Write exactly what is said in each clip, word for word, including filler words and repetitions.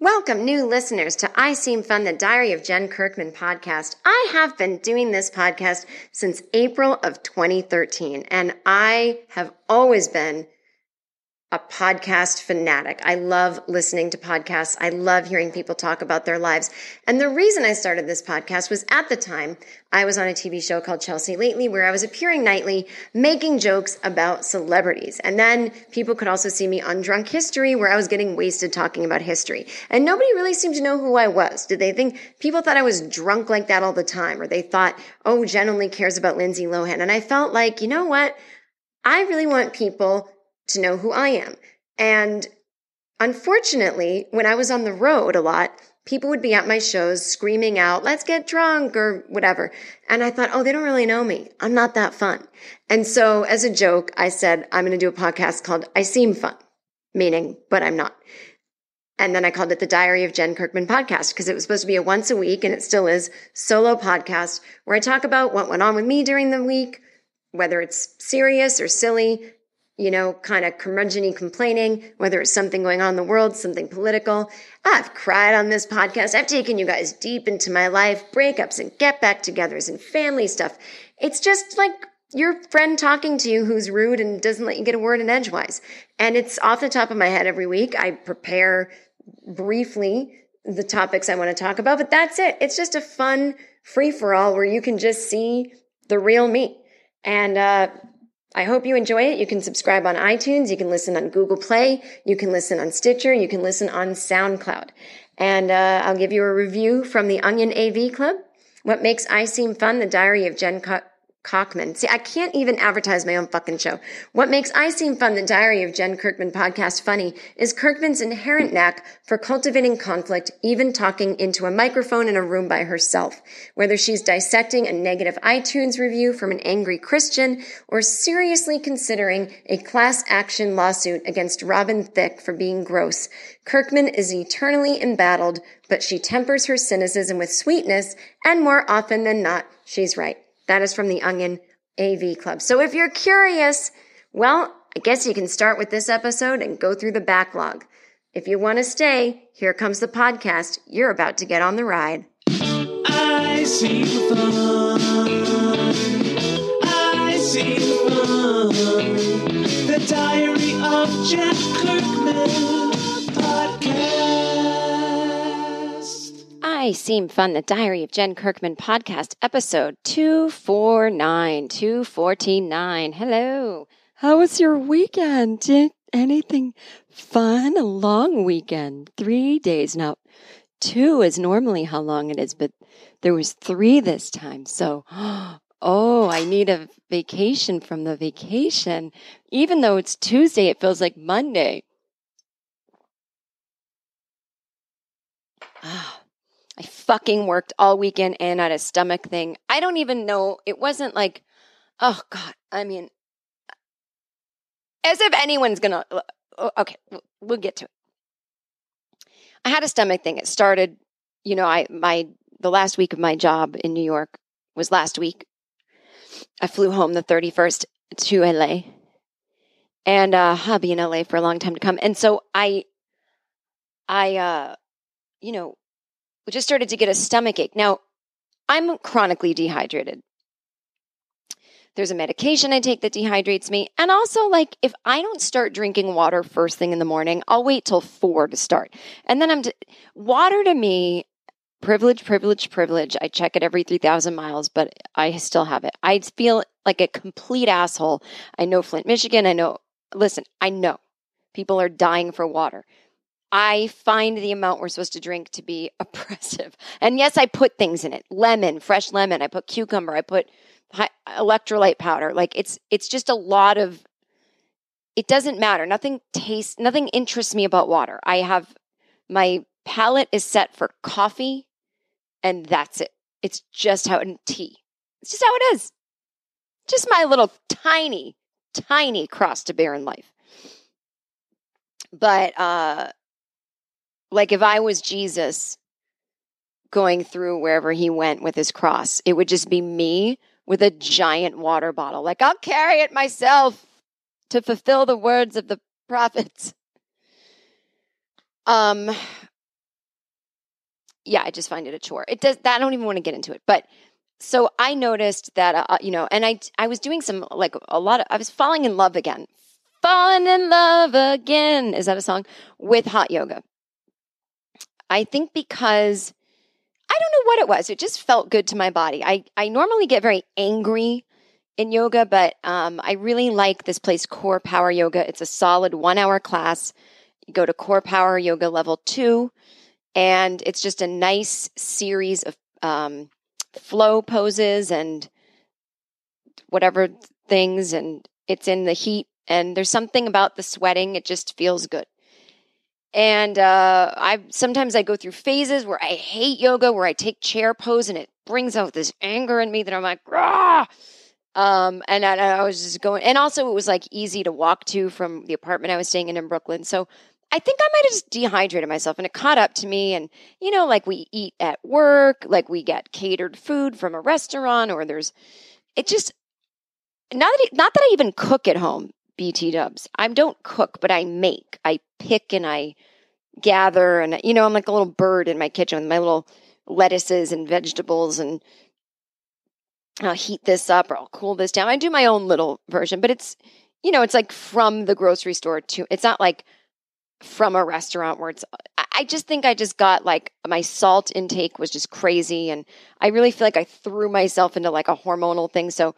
Welcome, new listeners, to I Seem Fun, the Diary of Jen Kirkman podcast. I have been doing this podcast since April of twenty thirteen, and I have always been a podcast fanatic. I love listening to podcasts. I love hearing people talk about their lives. And the reason I started this podcast was, at the time, I was on a T V show called Chelsea Lately, where I was appearing nightly, making jokes about celebrities. And then people could also see me on Drunk History, where I was getting wasted talking about history. And nobody really seemed to know who I was. Did they think people thought I was drunk like that all the time? Or they thought, oh, Jen only cares about Lindsay Lohan. And I felt like, you know what? I really want people to know who I am. And unfortunately, when I was on the road a lot, people would be at my shows screaming out, let's get drunk or whatever. And I thought, oh, they don't really know me. I'm not that fun. And so as a joke, I said, I'm going to do a podcast called I Seem Fun, meaning, but I'm not. And then I called it the Diary of Jen Kirkman podcast because it was supposed to be a once a week, and it still is, solo podcast where I talk about what went on with me during the week, whether it's serious or silly, you know, kind of curmudgeon-y complaining, whether it's something going on in the world, something political. I've cried on this podcast. I've taken you guys deep into my life, breakups and get-back-togethers and family stuff. It's just like your friend talking to you who's rude and doesn't let you get a word in edgewise. And it's off the top of my head every week. I prepare briefly the topics I want to talk about, but that's it. It's just a fun free-for-all where you can just see the real me. And, uh... I hope you enjoy it. You can subscribe on iTunes. You can listen on Google Play. You can listen on Stitcher. You can listen on SoundCloud. And uh, I'll give you a review from the Onion A V Club. What makes I Seem Fun? The Diary of Jen Co- Kirkman. See, I can't even advertise my own fucking show. What makes I Seem Fun? The Diary of Jen Kirkman podcast funny is Kirkman's inherent knack for cultivating conflict, even talking into a microphone in a room by herself. Whether she's dissecting a negative iTunes review from an angry Christian or seriously considering a class action lawsuit against Robin Thicke for being gross, Kirkman is eternally embattled, but she tempers her cynicism with sweetness, and more often than not, she's right. That is from the Onion A V Club. So if you're curious, well, I guess you can start with this episode and go through the backlog. If you want to stay, here comes the podcast. You're about to get on the ride. I seem fun. I seem fun. The Diary of Jen Kirkman podcast. I Seem Fun, the Diary of Jen Kirkman podcast, episode two forty-nine, two forty-nine. Hello. How was your weekend? Did anything fun? A long weekend, three days. Now, two is normally how long it is, but there was three this time. So, oh, I need a vacation from the vacation. Even though it's Tuesday, it feels like Monday. Ah. I fucking worked all weekend and had a stomach thing. I don't even know. It wasn't like, oh God, I mean, as if anyone's going to, okay, we'll get to it. I had a stomach thing. It started, you know, I, my, the last week of my job in New York was last week. I flew home the thirty-first to L A, and uh, I'll be in L A for a long time to come. And so I, I, uh, you know, just started to get a stomach ache. Now, I'm chronically dehydrated. There's a medication I take that dehydrates me. And also, like, if I don't start drinking water first thing in the morning, I'll wait till four to start. And then I'm, t- water to me, privilege, privilege, privilege. I check it every three thousand miles, but I still have it. I feel like a complete asshole. I know Flint, Michigan. I know, listen, I know people are dying for water. I find the amount we're supposed to drink to be oppressive. And yes, I put things in it. Lemon, fresh lemon. I put cucumber. I put high electrolyte powder. Like it's it's just a lot of, it doesn't matter. Nothing tastes, nothing interests me about water. I have, my palate is set for coffee and that's it. It's just how, and tea. It's just how it is. Just my little tiny, tiny cross to bear in life. But, uh, like if I was Jesus going through wherever he went with his cross, it would just be me with a giant water bottle. Like, I'll carry it myself to fulfill the words of the prophets. Um, yeah, I just find it a chore. It does. I don't even want to get into it. But so I noticed that, uh, you know, and I, I was doing some, like a lot of, I was falling in love again. Falling in love again. Is that a song? With hot yoga. I think because I don't know what it was. It just felt good to my body. I, I normally get very angry in yoga, but um, I really like this place, Core Power Yoga. It's a solid one-hour class. You go to Core Power Yoga Level two, and it's just a nice series of um, flow poses and whatever things, and it's in the heat, and there's something about the sweating. It just feels good. And uh, I sometimes I go through phases where I hate yoga, where I take chair pose, and it brings out this anger in me that I'm like, ah. Um, and I, I was just going, and also it was like easy to walk to from the apartment I was staying in in Brooklyn. So I think I might have just dehydrated myself, and it caught up to me. And you know, like we eat at work, like we get catered food from a restaurant, or there's, it just not that it, not that I even cook at home. B T dubs. I don't cook, but I make. I pick and I gather, and you know, I'm like a little bird in my kitchen with my little lettuces and vegetables, and I'll heat this up or I'll cool this down. I do my own little version, but it's, you know, it's like from the grocery store to, it's not like from a restaurant where it's, I just think I just got like my salt intake was just crazy, and I really feel like I threw myself into like a hormonal thing. So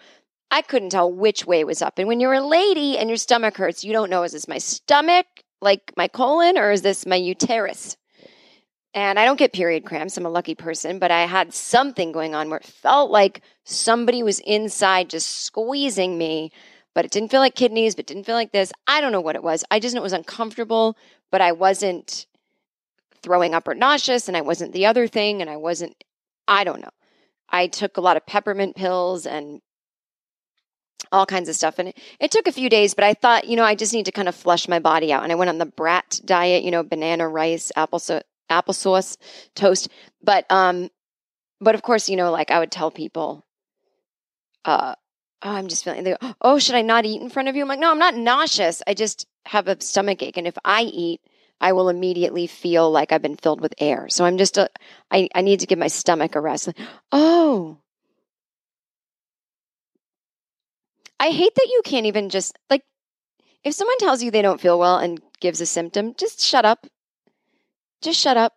I couldn't tell which way was up. And when you're a lady and your stomach hurts, you don't know, is this my stomach, like my colon, or is this my uterus? And I don't get period cramps. I'm a lucky person, but I had something going on where it felt like somebody was inside just squeezing me, but it didn't feel like kidneys, but didn't feel like this. I don't know what it was. I just know it was uncomfortable, but I wasn't throwing up or nauseous, and I wasn't the other thing, and I wasn't, I don't know. I took a lot of peppermint pills and all kinds of stuff. And it, it took a few days, but I thought, you know, I just need to kind of flush my body out. And I went on the brat diet, you know, banana, rice, applesauce, applesauce toast. But, um, but of course, you know, like I would tell people, uh, oh, I'm just feeling, they go, oh, should I not eat in front of you? I'm like, no, I'm not nauseous. I just have a stomach ache. And if I eat, I will immediately feel like I've been filled with air. So I'm just, a, I, I need to give my stomach a rest. Like, oh, I hate that you can't even just, like, if someone tells you they don't feel well and gives a symptom, just shut up. Just shut up.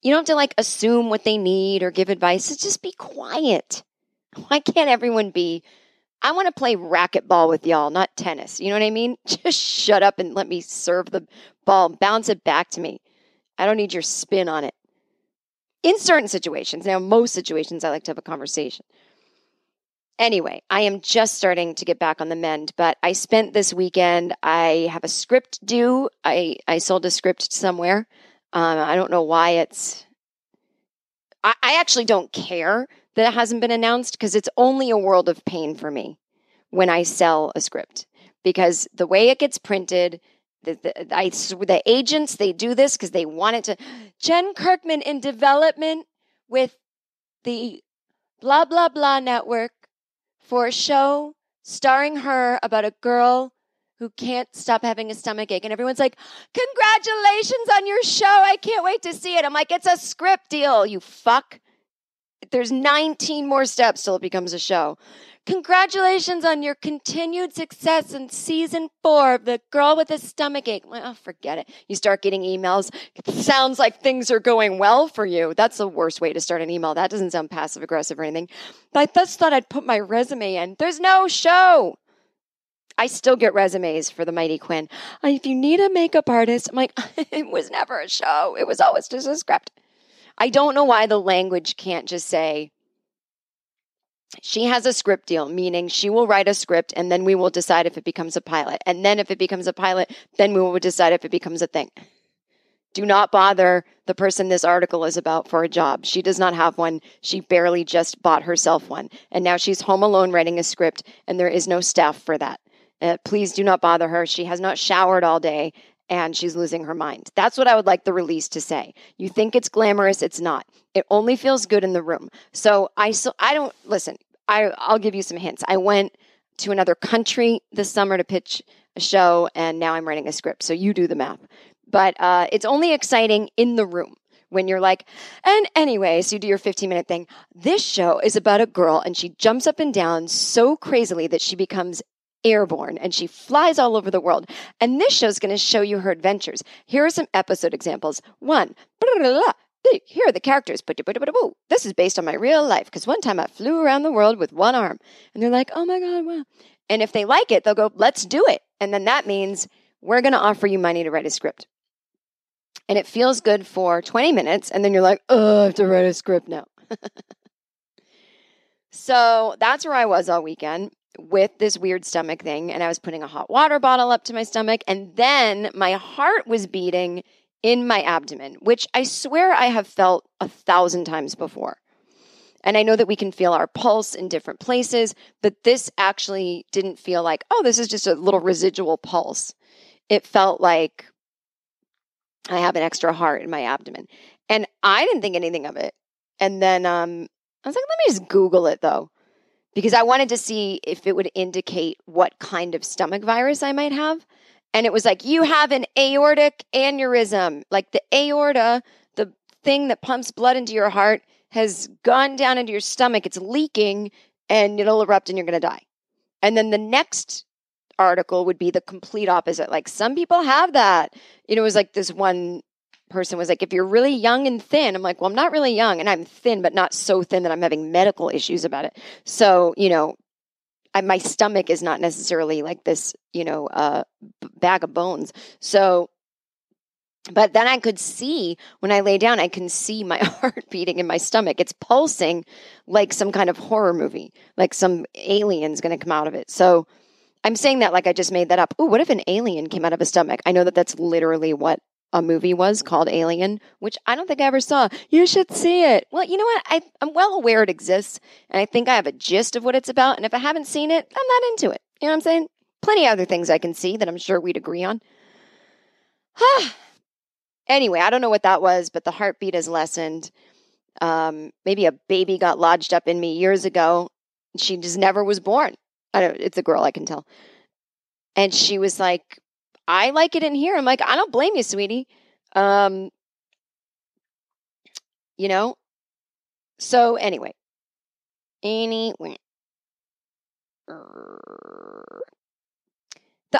You don't have to, like, assume what they need or give advice. It's just be quiet. Why can't everyone be, I want to play racquetball with y'all, not tennis. You know what I mean? Just shut up and let me serve the ball. Bounce it back to me. I don't need your spin on it. In certain situations. Now, most situations, I like to have a conversation. Anyway, I am just starting to get back on the mend, but I spent this weekend, I have a script due. I, I sold a script somewhere. Um, I don't know why it's, I, I actually don't care that it hasn't been announced, because it's only a world of pain for me when I sell a script, because the way it gets printed, the, the, I, the agents, they do this because they want it to, Jen Kirkman in development with the blah, blah, blah network for a show starring her about a girl who can't stop having a stomach ache. And everyone's like, congratulations on your show. I can't wait to see it. I'm like, it's a script deal, you fuck. There's nineteen more steps till it becomes a show. Congratulations on your continued success in season four of The Girl with a Stomach Ache. Well, oh, forget it. You start getting emails. It sounds like things are going well for you. That's the worst way to start an email. That doesn't sound passive aggressive or anything. But I just thought I'd put my resume in. There's no show. I still get resumes for the Mighty Quinn. If you need a makeup artist, I'm like, it was never a show. It was always just a script. I don't know why the language can't just say, she has a script deal, meaning she will write a script and then we will decide if it becomes a pilot. And then if it becomes a pilot, then we will decide if it becomes a thing. Do not bother the person this article is about for a job. She does not have one. She barely just bought herself one. And now she's home alone writing a script and there is no staff for that. Uh, please do not bother her. She has not showered all day and she's losing her mind. That's what I would like the release to say. You think it's glamorous. It's not. It only feels good in the room. So I, so I don't, listen, I, I'll give you some hints. I went to another country this summer to pitch a show and now I'm writing a script. So you do the math. But uh, it's only exciting in the room when you're like, and anyway, so you do your fifteen minute thing. This show is about a girl and she jumps up and down so crazily that she becomes airborne and she flies all over the world. And this show's going to show you her adventures. Here are some episode examples. One, blah, blah, blah. Here are the characters. This is based on my real life because one time I flew around the world with one arm. And they're like, oh my God, wow. And if they like it, they'll go, let's do it. And then that means we're going to offer you money to write a script. And it feels good for twenty minutes. And then you're like, oh, I have to write a script now. So that's where I was all weekend with this weird stomach thing. And I was putting a hot water bottle up to my stomach. And then my heart was beating in my abdomen, which I swear I have felt a thousand times before. And I know that we can feel our pulse in different places, but this actually didn't feel like, oh, this is just a little residual pulse. It felt like I have an extra heart in my abdomen. And I didn't think anything of it. And then um, I was like, let me just Google it though, because I wanted to see if it would indicate what kind of stomach virus I might have. And it was like, you have an aortic aneurysm. Like the aorta, the thing that pumps blood into your heart, has gone down into your stomach. It's leaking and it'll erupt and you're going to die. And then the next article would be the complete opposite. Like some people have that. You know, it was like this one person was like, if you're really young and thin. I'm like, well, I'm not really young and I'm thin, but not so thin that I'm having medical issues about it. So, you know, I, my stomach is not necessarily like this, you know, uh, b- bag of bones. So, but then I could see when I lay down, I can see my heart beating in my stomach. It's pulsing like some kind of horror movie, like some alien's going to come out of it. So I'm saying that like I just made that up. Ooh, what if an alien came out of a stomach? I know that that's literally what a movie was called, Alien, which I don't think I ever saw. You should see it. Well, you know what? I, I'm well aware it exists, and I think I have a gist of what it's about, and if I haven't seen it, I'm not into it. You know what I'm saying? Plenty of other things I can see that I'm sure we'd agree on. Anyway, I don't know what that was, but the heartbeat has lessened. Um, maybe a baby got lodged up in me years ago. She just never was born. I don't, it's a girl, I can tell. And she was like, I like it in here. I'm like, I don't blame you, sweetie. Um, you know? So anyway. Anyway. The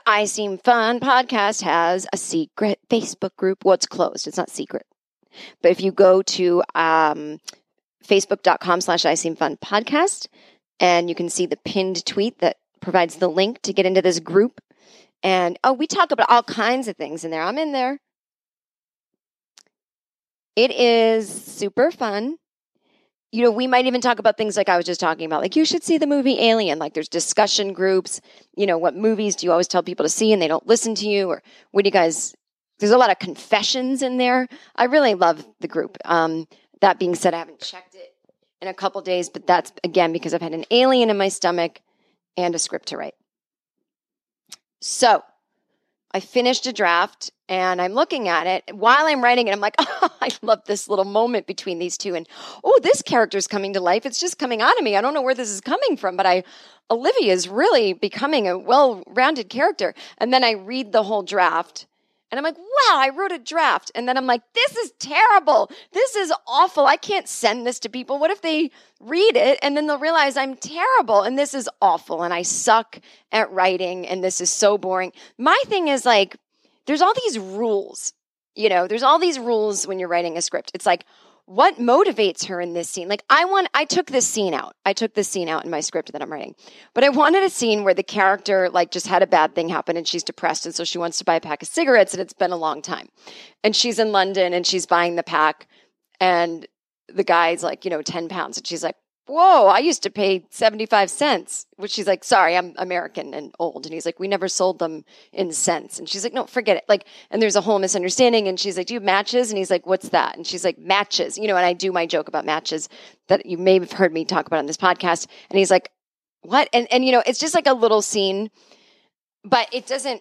I Seem Fun podcast has a secret Facebook group. Well, it's closed. It's not secret. But if you go to um, facebook.com slash I Seem Fun podcast, and you can see the pinned tweet that provides the link to get into this group. And, oh, we talk about all kinds of things in there. I'm in there. It is super fun. You know, we might even talk about things like I was just talking about. Like, you should see the movie Alien. Like, there's discussion groups. You know, what movies do you always tell people to see and they don't listen to you? Or what do you guys... There's a lot of confessions in there. I really love the group. Um, That being said, I haven't checked it in a couple days, but that's, again, because I've had an alien in my stomach and a script to write. So I finished a draft and I'm looking at it. While I'm writing it, I'm like, oh, I love this little moment between these two. And, oh, this character's coming to life. It's just coming out of me. I don't know where this is coming from, but I, Olivia's really becoming a well-rounded character. And then I read the whole draft and I'm like, wow, I wrote a draft. And then I'm like, this is terrible. This is awful. I can't send this to people. What if they read it and then they'll realize I'm terrible and this is awful and I suck at writing and this is so boring. My thing is like, there's all these rules, you know, there's all these rules when you're writing a script. It's like, what motivates her in this scene? Like I want, I took this scene out. I took this scene out in my script that I'm writing, but I wanted a scene where the character like just had a bad thing happen and she's depressed. And so she wants to buy a pack of cigarettes and it's been a long time and she's in London and she's buying the pack and the guy's like, you know, ten pounds. And she's like, whoa, I used to pay seventy-five cents, which she's like, sorry, I'm American and old. And he's like, we never sold them in cents. And she's like, no, forget it. Like, and there's a whole misunderstanding. And she's like, do you have matches? And he's like, what's that? And she's like, matches, you know, and I do my joke about matches that you may have heard me talk about on this podcast. And he's like, what? And, and, you know, it's just like a little scene, but it doesn't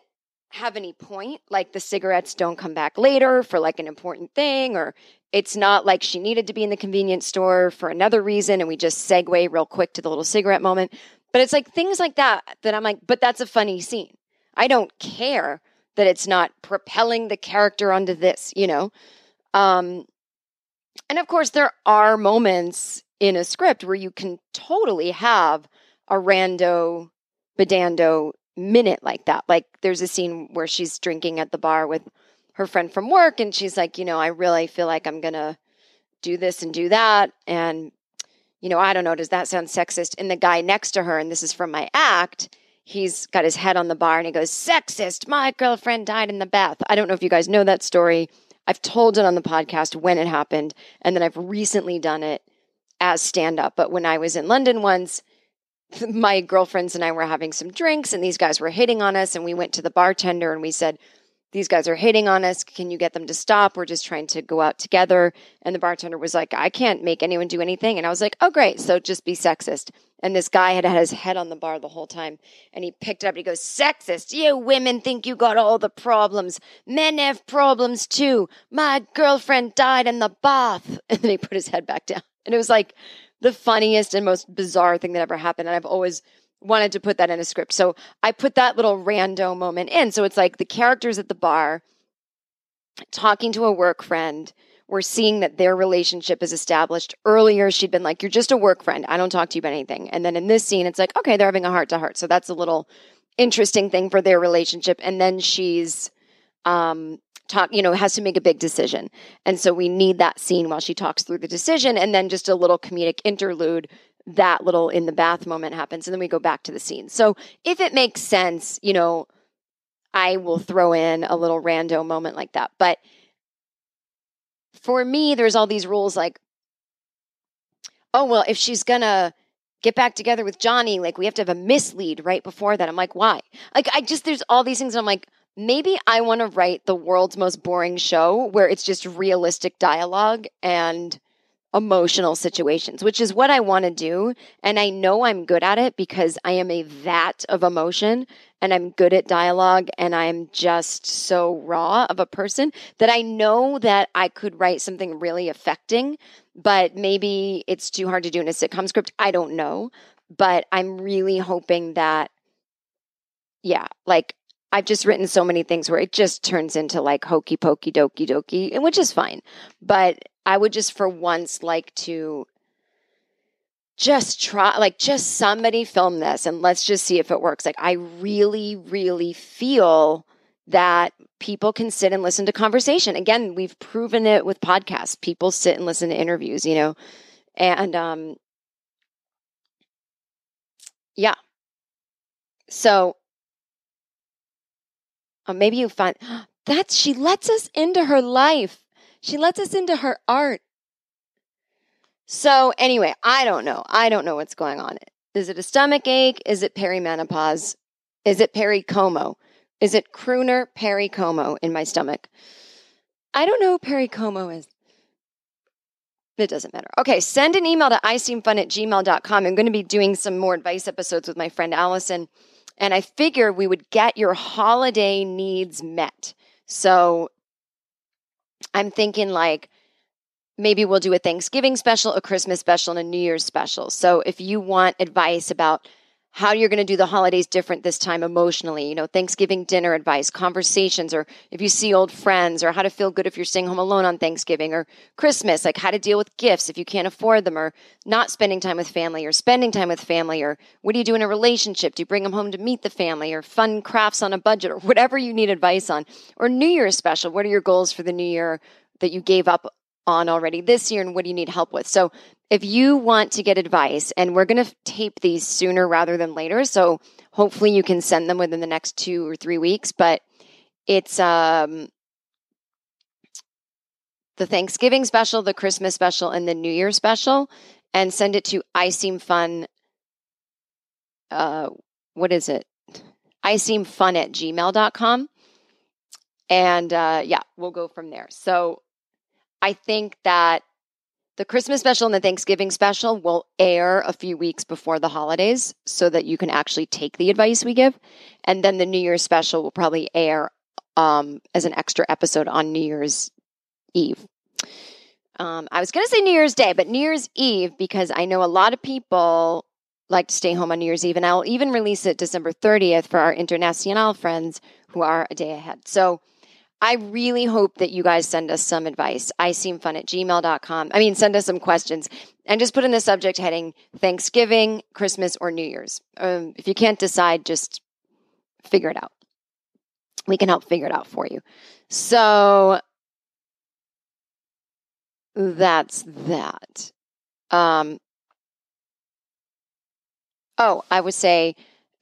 have any point. Like the cigarettes don't come back later for like an important thing, or it's not like she needed to be in the convenience store for another reason and we just segue real quick to the little cigarette moment. But it's like things like that that I'm like, but that's a funny scene. I don't care that it's not propelling the character onto this, you know? Um, and of course, there are moments in a script where you can totally have a rando, bedando minute like that. Like there's a scene where she's drinking at the bar with her friend from work. And she's like, you know, I really feel like I'm going to do this and do that. And, you know, I don't know, does that sound sexist? And the guy next to her, and this is from my act, he's got his head on the bar and he goes, sexist, my girlfriend died in the bath. I don't know if you guys know that story. I've told it on the podcast when it happened. And then I've recently done it as stand-up. But when I was in London once, my girlfriends and I were having some drinks and these guys were hitting on us. And we went to the bartender and we said, these guys are hitting on us. Can you get them to stop? We're just trying to go out together. And the bartender was like, I can't make anyone do anything. And I was like, oh, great. So just be sexist. And this guy had had his head on the bar the whole time. And he picked it up and he goes, sexist. You women think you got all the problems. Men have problems too. My girlfriend died in the bath. And then he put his head back down. And it was like the funniest and most bizarre thing that ever happened. And I've always wanted to put that in a script. So I put that little rando moment in. So it's like the characters at the bar talking to a work friend. We're seeing that their relationship is established. Earlier, she'd been like, you're just a work friend. I don't talk to you about anything. And then in this scene, it's like, okay, they're having a heart to heart. So that's a little interesting thing for their relationship. And then she's um, talk, you know, has to make a big decision. And so we need that scene while she talks through the decision. And then just a little comedic interlude, that little in the bath moment happens. And then we go back to the scene. So if it makes sense, you know, I will throw in a little rando moment like that. But for me, there's all these rules like, oh, well, if she's going to get back together with Johnny, like we have to have a mislead right before that. I'm like, why? Like, I just, there's all these things. And I'm like, maybe I want to write the world's most boring show where it's just realistic dialogue and emotional situations, which is what I want to do. And I know I'm good at it because I am a vat of emotion and I'm good at dialogue and I'm just so raw of a person that I know that I could write something really affecting, but maybe it's too hard to do in a sitcom script. I don't know, but I'm really hoping that, yeah, like I've just written so many things where it just turns into like hokey pokey dokey dokey, and which is fine, but I would just for once like to just try, like just somebody film this and let's just see if it works. Like I really, really feel that people can sit and listen to conversation. Again, we've proven it with podcasts. People sit and listen to interviews, you know, and um, yeah. So oh, maybe you find that she lets us into her life. She lets us into her art. So anyway, I don't know. I don't know what's going on. Is it a stomach ache? Is it perimenopause? Is it pericomo? Is it crooner pericomo in my stomach? I don't know who pericomo is. But it doesn't matter. Okay, send an email to i seem fun at gmail dot com. I'm going to be doing some more advice episodes with my friend Allison, and I figured we would get your holiday needs met. So I'm thinking like maybe we'll do a Thanksgiving special, a Christmas special, and a New Year's special. So if you want advice about how you're going to do the holidays different this time emotionally, you know, Thanksgiving dinner advice, conversations, or if you see old friends, or how to feel good if you're staying home alone on Thanksgiving, or Christmas, like how to deal with gifts if you can't afford them, or not spending time with family, or spending time with family, or what do you do in a relationship? Do you bring them home to meet the family, or fun crafts on a budget, or whatever you need advice on, or New Year's special. What are your goals for the new year that you gave up on already this year, and what do you need help with? So if you want to get advice, and we're going to tape these sooner rather than later, so hopefully you can send them within the next two or three weeks, but it's um, the Thanksgiving special, the Christmas special, and the New Year special, and send it to I Seem Fun, uh, what is it? I Seem Fun at gmail dot com, and uh, yeah, we'll go from there. So I think that the Christmas special and the Thanksgiving special will air a few weeks before the holidays so that you can actually take the advice we give. And then the New Year's special will probably air um, as an extra episode on New Year's Eve. Um, I was going to say New Year's Day, but New Year's Eve, because I know a lot of people like to stay home on New Year's Eve. And I'll even release it December thirtieth for our international friends who are a day ahead. So I really hope that you guys send us some advice. i seem fun at gmail dot com. I mean, send us some questions and just put in the subject heading Thanksgiving, Christmas, or New Year's. Um, if you can't decide, just figure it out. We can help figure it out for you. So that's that. Um, oh, I would say,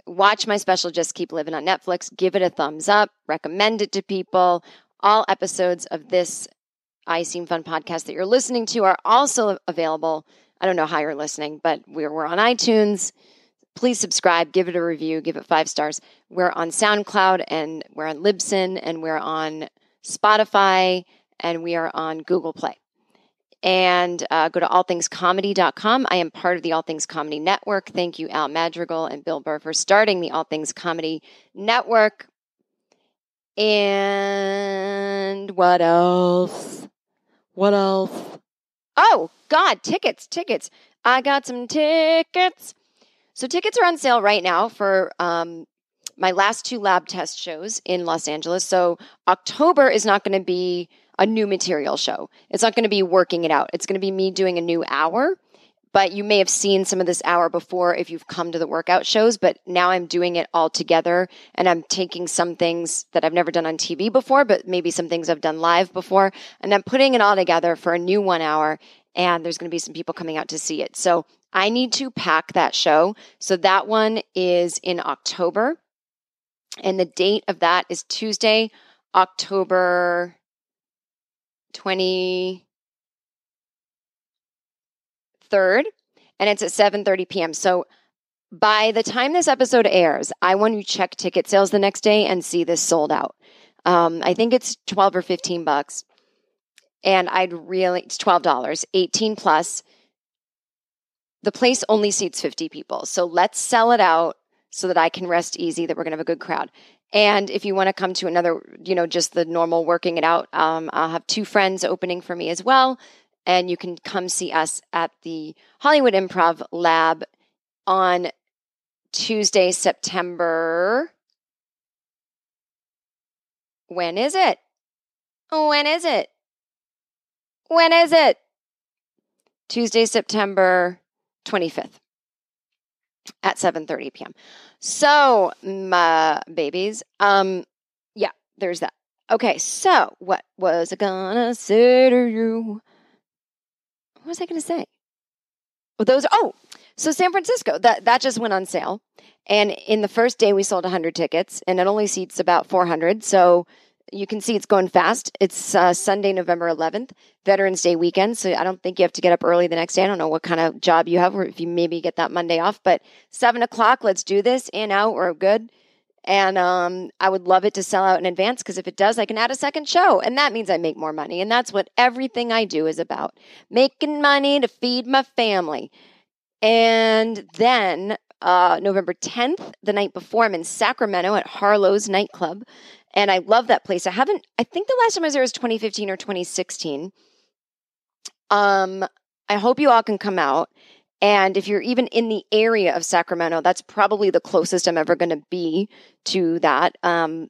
watch my special, Just Keep Living on Netflix. Give it a thumbs up. Recommend it to people. All episodes of this I Seem Fun podcast that you're listening to are also available. I don't know how you're listening, but we're, we're on iTunes. Please subscribe. Give it a review. Give it five stars. We're on SoundCloud, and we're on Libsyn, and we're on Spotify, and we are on Google Play. And uh, go to all things comedy dot com. I am part of the All Things Comedy Network. Thank you, Al Madrigal and Bill Burr, for starting the All Things Comedy Network. And what else? What else? Oh, God, tickets, tickets. I got some tickets. So tickets are on sale right now for um, my last two lab test shows in Los Angeles. So October is not going to be a new material show. It's not going to be working it out. It's going to be me doing a new hour, but you may have seen some of this hour before if you've come to the workout shows, but now I'm doing it all together, and I'm taking some things that I've never done on T V before, but maybe some things I've done live before, and I'm putting it all together for a new one hour, and there's going to be some people coming out to see it. So I need to pack that show. So that one is in October, and the date of that is Tuesday, October twenty-third, and it's at seven thirty p.m. So by the time this episode airs, I want to check ticket sales the next day and see this sold out. Um, I think it's twelve or fifteen bucks, and I'd really, it's twelve dollars, eighteen plus. The place only seats fifty people. So let's sell it out so that I can rest easy that we're going to have a good crowd. And if you want to come to another, you know, just the normal working it out, um, I'll have two friends opening for me as well. And you can come see us at the Hollywood Improv Lab on Tuesday, September. When is it? When is it? When is it? Tuesday, September twenty-fifth. At seven thirty p.m. So, my babies, um, yeah, there's that. Okay, so what was I gonna say to you? What was I gonna say? Well, those. Oh, so San Francisco that that just went on sale, and in the first day we sold one hundred tickets, and it only seats about four hundred. So you can see it's going fast. It's uh, Sunday, November eleventh, Veterans Day weekend. So I don't think you have to get up early the next day. I don't know what kind of job you have, or if you maybe get that Monday off, but seven o'clock, let's do this, in, out, we're good. And um, I would love it to sell out in advance, because if it does, I can add a second show. And that means I make more money. And that's what everything I do is about. Making money to feed my family. And then uh, November tenth, the night before, I'm in Sacramento at Harlow's nightclub. And I love that place. I haven't, I think the last time I was there was twenty fifteen or twenty sixteen. Um, I hope you all can come out. And if you're even in the area of Sacramento, that's probably the closest I'm ever going to be to that. Um,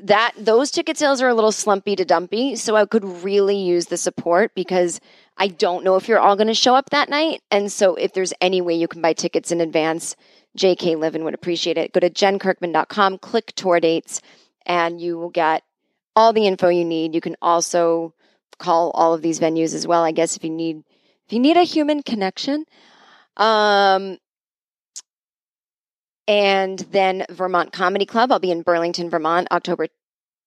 that those ticket sales are a little slumpy to dumpy, so I could really use the support, because I don't know if you're all going to show up that night. And so if there's any way you can buy tickets in advance, J K Livin would appreciate it. Go to jen kirkman dot com, click tour dates, and you will get all the info you need. You can also call all of these venues as well, I guess, if you need If you need a human connection. Um, and then Vermont Comedy Club. I'll be in Burlington, Vermont, October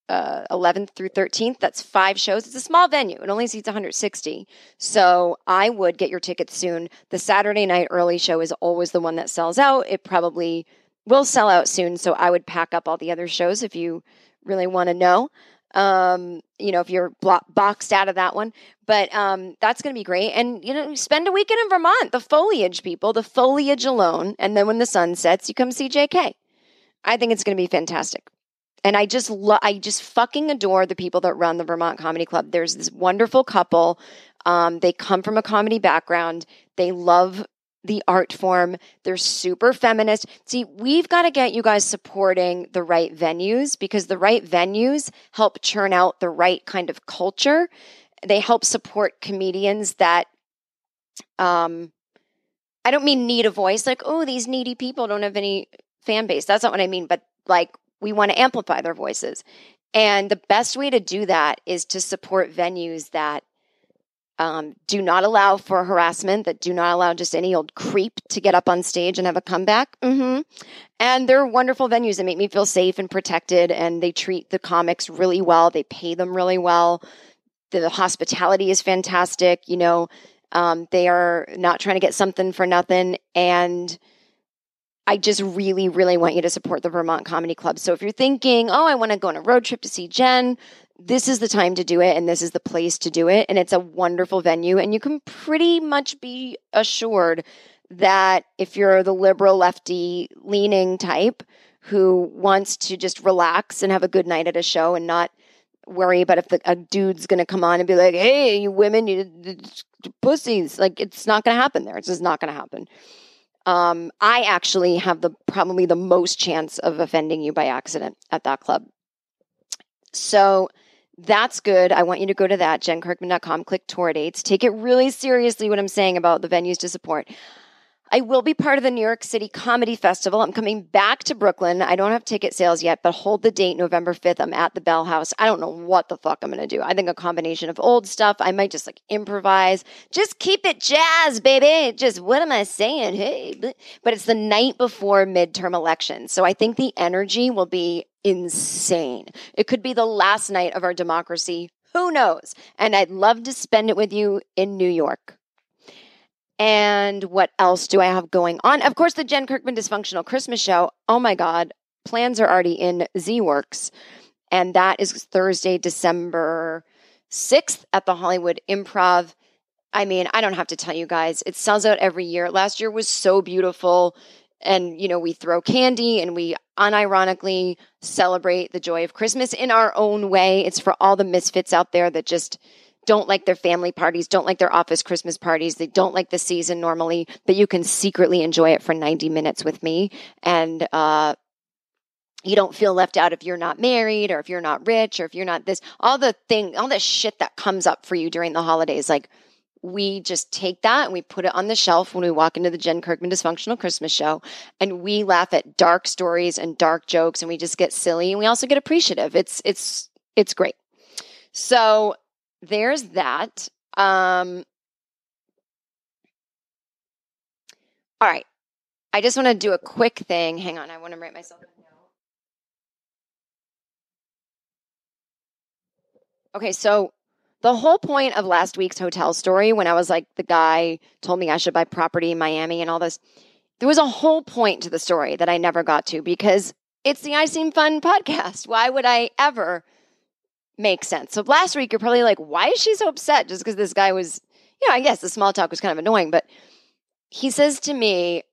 uh, eleventh through thirteenth. That's five shows. It's a small venue. It only seats one hundred sixty. So I would get your tickets soon. The Saturday night early show is always the one that sells out. It probably will sell out soon. So I would pack up all the other shows if you really want to know. Um, you know, if you're block, boxed out of that one, but, um, that's going to be great. And, you know, spend a weekend in Vermont, the foliage people, the foliage alone. And then when the sun sets, you come see J K. I think it's going to be fantastic. And I just love, I just fucking adore the people that run the Vermont Comedy Club. There's this wonderful couple. Um, they come from a comedy background. They love the art form. They're super feminist. See, we've got to get you guys supporting the right venues, because the right venues help churn out the right kind of culture. They help support comedians that, um, I don't mean need a voice, like, oh, these needy people don't have any fan base. That's not what I mean, but like, we want to amplify their voices. And the best way to do that is to support venues that Um, do not allow for harassment, that do not allow just any old creep to get up on stage and have a comeback. Mm-hmm. And they're wonderful venues that make me feel safe and protected, and they treat the comics really well. They pay them really well. The hospitality is fantastic. You know, um, they are not trying to get something for nothing. And I just really, really want you to support the Vermont Comedy Club. So if you're thinking, oh, I want to go on a road trip to see Jen, this is the time to do it, and this is the place to do it, and it's a wonderful venue, and you can pretty much be assured that if you're the liberal lefty leaning type who wants to just relax and have a good night at a show and not worry about if the, a dude's going to come on and be like, hey, you women, you pussies, like, it's not going to happen there. It's just not going to happen. Um, I actually have the probably the most chance of offending you by accident at that club. So that's good. I want you to go to that, jen kirkman dot com, click tour dates. Take it really seriously what I'm saying about the venues to support. I will be part of the New York City Comedy Festival. I'm coming back to Brooklyn. I don't have ticket sales yet, but hold the date, November fifth. I'm at the Bell House. I don't know what the fuck I'm going to do. I think a combination of old stuff. I might just like improvise. Just keep it jazz, baby. Just what am I saying? Hey, but it's the night before midterm elections. So I think the energy will be insane. It could be the last night of our democracy. Who knows? And I'd love to spend it with you in New York. And what else do I have going on? Of course, the Jen Kirkman Dysfunctional Christmas Show. Oh my God. Plans are already in Z-Works. And that is Thursday, December sixth at the Hollywood Improv. I mean, I don't have to tell you guys. It sells out every year. Last year was so beautiful. And, you know, we throw candy and we unironically celebrate the joy of Christmas in our own way. It's for all the misfits out there that just don't like their family parties, don't like their office Christmas parties. They don't like the season normally, but you can secretly enjoy it for ninety minutes with me. And uh, you don't feel left out if you're not married or if you're not rich or if you're not this. All the thing, all the shit that comes up for you during the holidays, like we just take that and we put it on the shelf when we walk into the Jen Kirkman Dysfunctional Christmas Show, and we laugh at dark stories and dark jokes, and we just get silly, and we also get appreciative. It's it's it's great. So there's that. Um, all right. I just want to do a quick thing. Hang on. I want to write myself a note. Okay. So the whole point of last week's hotel story, when I was like, the guy told me I should buy property in Miami and all this, there was a whole point to the story that I never got to, because It's the I Seem Fun podcast. Why would I ever make sense? So last week, you're probably like, why is she so upset? Just because this guy was, you know, I guess the small talk was kind of annoying, but he says to me,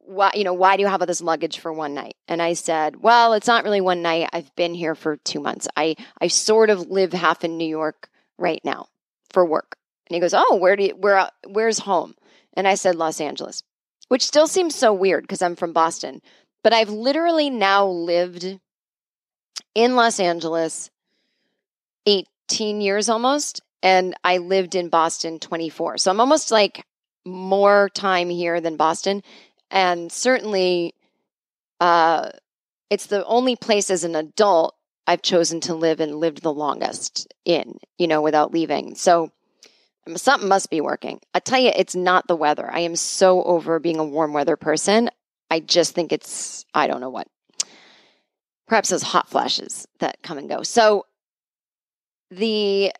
why, you know, why do you have all this luggage for one night? And I said, well, it's not really one night. I've been here for two months. I, I sort of live half in New York right now for work. And he goes, oh, where do you, where, where's home? And I said, Los Angeles, which still seems so weird because I'm from Boston, but I've literally now lived in Los Angeles eighteen years almost. And I lived in Boston twenty-four. So I'm almost like more time here than Boston. And certainly, uh, it's the only place as an adult I've chosen to live and lived the longest in, you know, without leaving. So something must be working. I tell you, it's not the weather. I am so over being a warm weather person. I just think it's, I don't know what. Perhaps those hot flashes that come and go. So the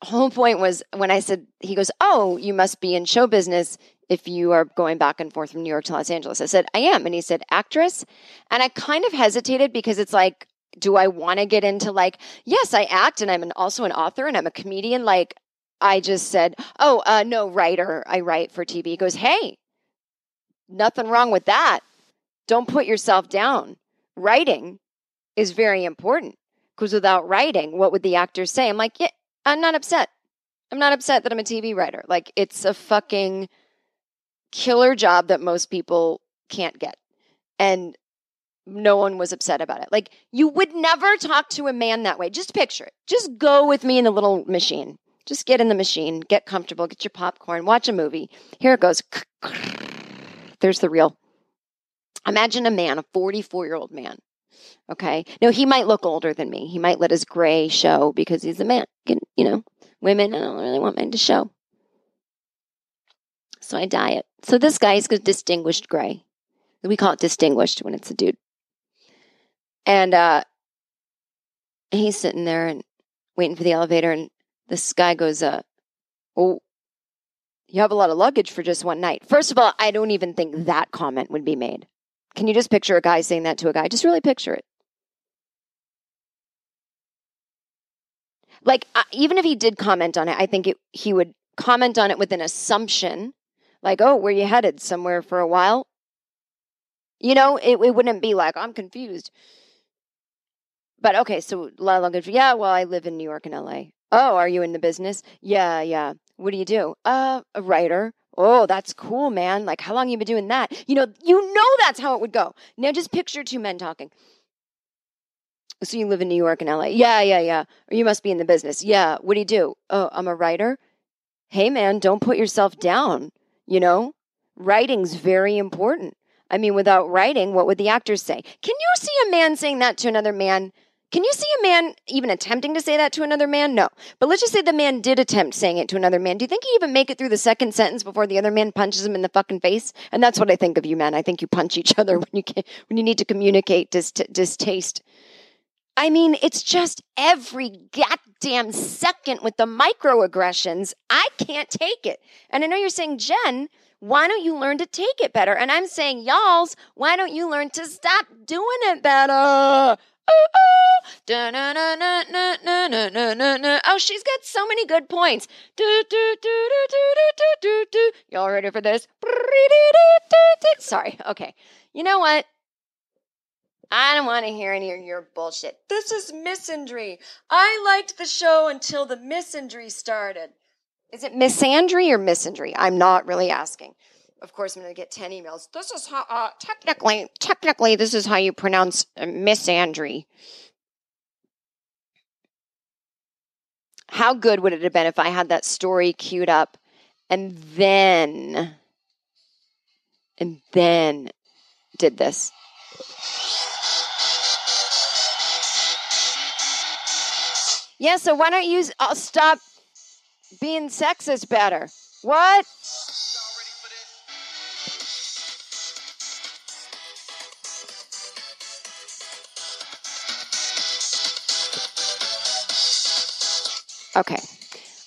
whole point was when I said, he goes, oh, you must be in show business if you are going back and forth from New York to Los Angeles. I said, I am. And he said, actress. And I kind of hesitated because it's like, do I want to get into like, yes, I act and I'm an, also an author and I'm a comedian. Like I just said, oh, uh, no, writer. I write for T V. He goes, hey, nothing wrong with that. Don't put yourself down. Writing is very important because without writing, what would the actors say? I'm like, yeah, I'm not upset. I'm not upset that I'm a T V writer. Like it's a fucking killer job that most people can't get. And no one was upset about it. Like you would never talk to a man that way. Just picture it. Just go with me in the little machine. Just get in the machine, get comfortable, get your popcorn, watch a movie. Here it goes. There's the reel. Imagine a man, a forty-four-year-old man. Okay. Now he might look older than me. He might let his gray show because he's a man. You know, women, I don't really want men to show. So I dye it. So this guy is distinguished gray. We call it distinguished when it's a dude. And uh, he's sitting there and waiting for the elevator. And this guy goes, uh, oh, you have a lot of luggage for just one night. First of all, I don't even think that comment would be made. Can you just picture a guy saying that to a guy? Just really picture it. Like, uh, even if he did comment on it, I think it, he would comment on it with an assumption. Like, oh, where you headed? Somewhere for a while? You know, it, it wouldn't be like, I'm confused. But okay, so a lot of luggage. Yeah, well, I live in New York and L A. Oh, are you in the business? Yeah, yeah. What do you do? Uh, a writer. Oh, that's cool, man. Like, how long you been doing that? You know, you know that's how it would go. Now just picture two men talking. So you live in New York and L A. Yeah, yeah, yeah. Or you must be in the business. Yeah, what do you do? Oh, I'm a writer. Hey, man, don't put yourself down. You know, writing's very important. I mean, without writing, what would the actors say? Can you see a man saying that to another man? Can you see a man even attempting to say that to another man? No. But let's just say the man did attempt saying it to another man. Do you think he'd even make it through the second sentence before the other man punches him in the fucking face? And that's what I think of you, men. I think you punch each other when you can, when you need to communicate dis- distaste. I mean, it's just every goddamn second with the microaggressions. I can't take it. And I know you're saying, Jen, why don't you learn to take it better? And I'm saying, y'alls, why don't you learn to stop doing it better? Oh, she's got so many good points. Y'all ready for this? Sorry. Okay. You know what? I don't want to hear any of your bullshit. This is misandry. I liked the show until the misandry started. Is it misandry or misandry? I'm not really asking. Of course, I'm going to get ten emails. This is how, uh, technically, technically, this is how you pronounce misandry. How good would it have been if I had that story queued up and then, and then did this? Yeah, so why don't you I'll stop being sexist better? What? Y'all ready for this? Okay.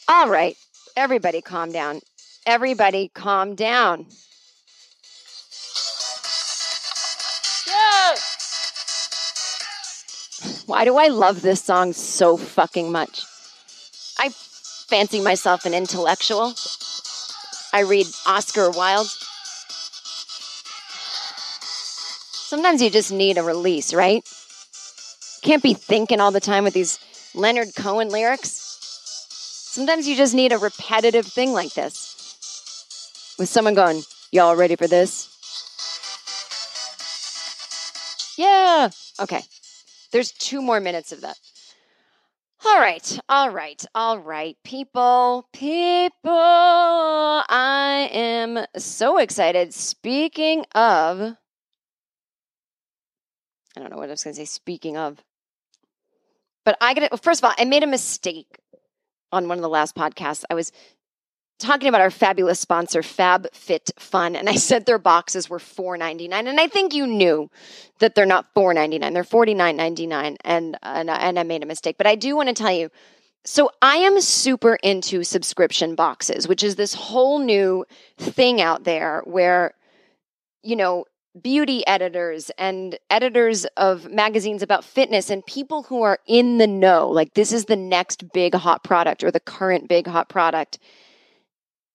All right. Everybody calm down. Everybody calm down. Yeah. Why do I love this song so fucking much? I fancy myself an intellectual. I read Oscar Wilde. Sometimes you just need a release, right? Can't be thinking all the time with these Leonard Cohen lyrics. Sometimes you just need a repetitive thing like this. With someone going, y'all ready for this? Yeah. Okay. There's two more minutes of that. All right, all right, all right, people, people, I am so excited. Speaking of, I don't know what I was going to say, speaking of, but I got to, well, first of all, I made a mistake on one of the last podcasts. I was talking about our fabulous sponsor, FabFitFun, and I said their boxes were four ninety-nine, and I think you knew that they're not four ninety-nine; they're forty-nine ninety-nine, and and I, and I made a mistake. But I do want to tell you, so I am super into subscription boxes, which is this whole new thing out there where, you know, beauty editors and editors of magazines about fitness and people who are in the know, like this is the next big hot product or the current big hot product.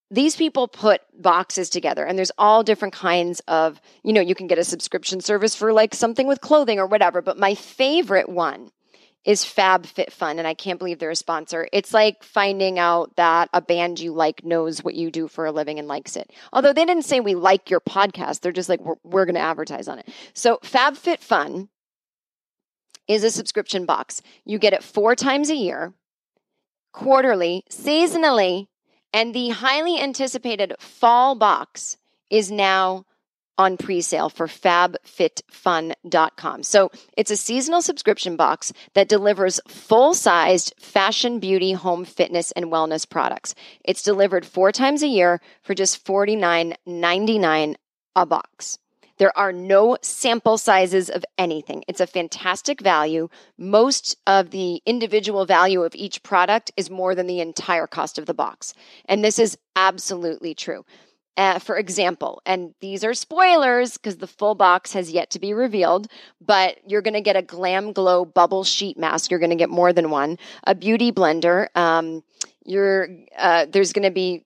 These people put boxes together, and there's all different kinds of, you know, you can get a subscription service for like something with clothing or whatever. But my favorite one is FabFitFun, and I can't believe they're a sponsor. It's like finding out that a band you like knows what you do for a living and likes it. Although they didn't say we like your podcast. They're just like, we're, we're going to advertise on it. So FabFitFun is a subscription box. You get it four times a year, quarterly, seasonally. And the highly anticipated fall box is now on pre-sale for fab fit fun dot com. So it's a seasonal subscription box that delivers full-sized fashion, beauty, home, fitness, and wellness products. It's delivered four times a year for just forty-nine ninety-nine a box. There are no sample sizes of anything. It's a fantastic value. Most of the individual value of each product is more than the entire cost of the box. And this is absolutely true. Uh, for example, and these are spoilers because the full box has yet to be revealed, but you're going to get a Glam Glow bubble sheet mask. You're going to get more than one. A beauty blender. Um, you're uh, there's going to be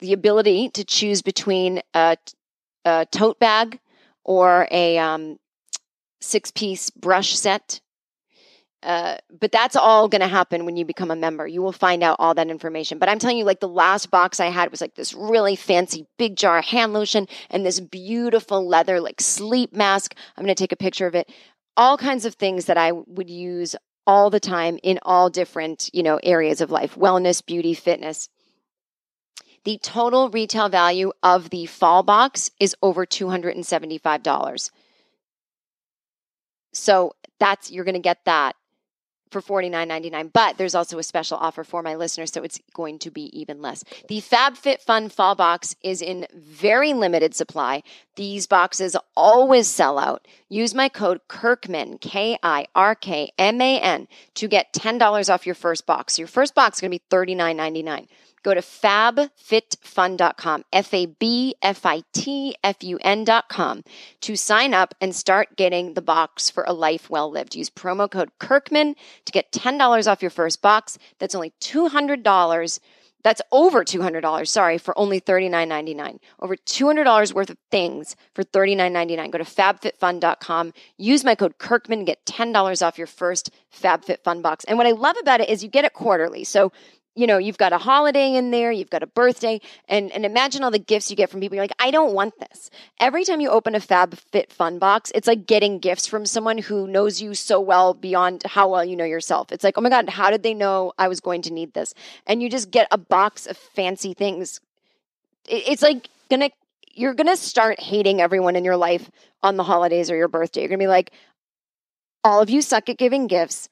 the ability to choose between a, a tote bag or a um, six-piece brush set. Uh, but that's all going to happen when you become a member. You will find out all that information. But I'm telling you, like the last box I had was like this really fancy big jar of hand lotion and this beautiful leather like sleep mask. I'm going to take a picture of it. All kinds of things that I would use all the time in all different, you know, areas of life. Wellness, beauty, fitness. The total retail value of the fall box is over two hundred seventy-five dollars. So that's, you're going to get that for forty-nine ninety-nine, but there's also a special offer for my listeners, so it's going to be even less. The FabFitFun fall box is in very limited supply. These boxes always sell out. Use my code Kirkman, K I R K M A N, to get ten dollars off your first box. Your first box is going to be thirty-nine ninety-nine. Go to fab fit fun dot com, F A B F I T F U N dot com, to sign up and start getting the box for a life well lived. Use promo code Kirkman to get ten dollars off your first box. That's only two hundred dollars. That's over two hundred dollars, sorry, for only thirty-nine ninety-nine. Over two hundred dollars worth of things for thirty-nine ninety-nine. Go to fab fit fun dot com. Use my code Kirkman. Get ten dollars off your first FabFitFun box. And what I love about it is you get it quarterly. So you know, you've got a holiday in there, you've got a birthday, and, and imagine all the gifts you get from people. You're like, I don't want this. Every time you open a FabFitFun box, it's like getting gifts from someone who knows you so well beyond how well you know yourself. It's like, oh my God, how did they know I was going to need this? And you just get a box of fancy things. It's like gonna, you're going to start hating everyone in your life on the holidays or your birthday. You're going to be like, all of you suck at giving gifts.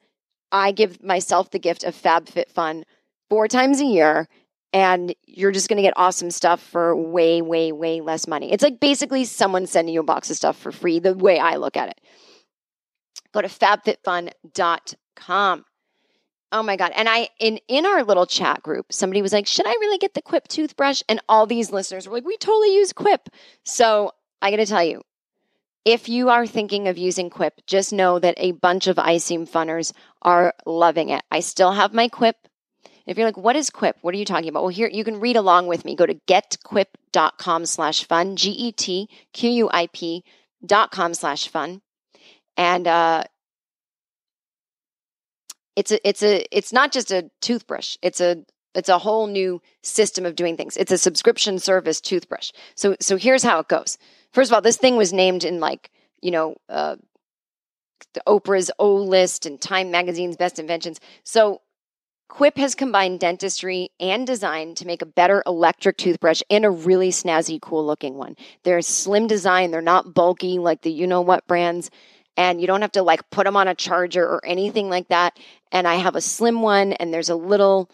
I give myself the gift of FabFitFun four times a year, and you're just going to get awesome stuff for way, way, way less money. It's like basically someone sending you a box of stuff for free, the way I look at it. Go to fab fit fun dot com. Oh my God. And I, in, in our little chat group, somebody was like, should I really get the Quip toothbrush? And all these listeners were like, we totally use Quip. So I got to tell you, If you are thinking of using Quip, just know that a bunch of I Seem Funners are loving it. I still have my Quip. If you're like, what is Quip? What are you talking about? Well, here, you can read along with me. Go to getquip.com slash fun, G-E-T-Q-U-I-P dot com slash fun. And uh, it's a, it's a, it's not just a toothbrush. It's a, it's a whole new system of doing things. It's a subscription service toothbrush. So, so here's how it goes. First of all, this thing was named in like, you know, uh, the Oprah's O List and Time Magazine's Best Inventions. So Quip has combined dentistry and design to make a better electric toothbrush and a really snazzy, cool looking one. They're slim design. They're not bulky like the you-know-what brands. And you don't have to like put them on a charger or anything like that. And I have a slim one and there's a little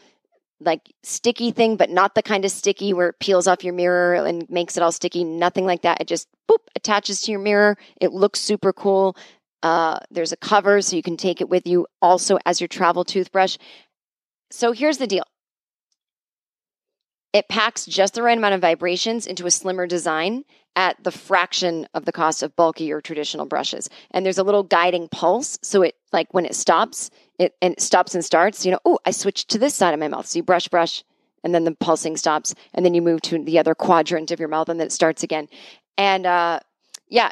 like sticky thing, but not the kind of sticky where it peels off your mirror and makes it all sticky. Nothing like that. It just boop attaches to your mirror. It looks super cool. Uh, there's a cover so you can take it with you also as your travel toothbrush. So here's the deal. It packs just the right amount of vibrations into a slimmer design at the fraction of the cost of bulky or traditional brushes. And there's a little guiding pulse. So it like when it stops, it and it stops and starts, you know, oh, I switched to this side of my mouth. So you brush, brush, and then the pulsing stops. And then you move to the other quadrant of your mouth and then it starts again. And uh, yeah.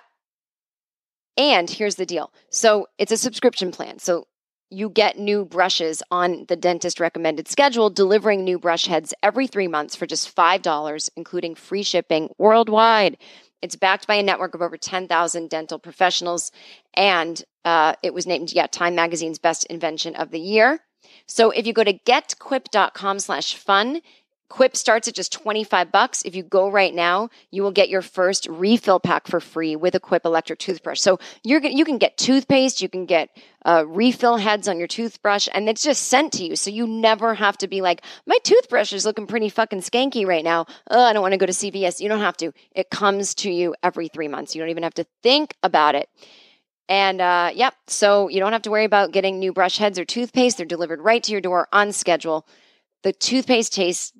And here's the deal. So it's a subscription plan. So you get new brushes on the dentist recommended schedule, delivering new brush heads every three months for just five dollars, including free shipping worldwide. It's backed by a network of over ten thousand dental professionals, and uh, it was named, yeah, Time Magazine's Best Invention of the Year. So if you go to getquip.com slash fun, Quip starts at just twenty-five bucks. If you go right now, you will get your first refill pack for free with a Quip electric toothbrush. So you're you can get toothpaste, you can get uh, refill heads on your toothbrush, and it's just sent to you. So you never have to be like, my toothbrush is looking pretty fucking skanky right now. Oh, I don't want to go to C V S. You don't have to. It comes to you every three months. You don't even have to think about it. And uh, yep, so you don't have to worry about getting new brush heads or toothpaste. They're delivered right to your door on schedule. The toothpaste tastes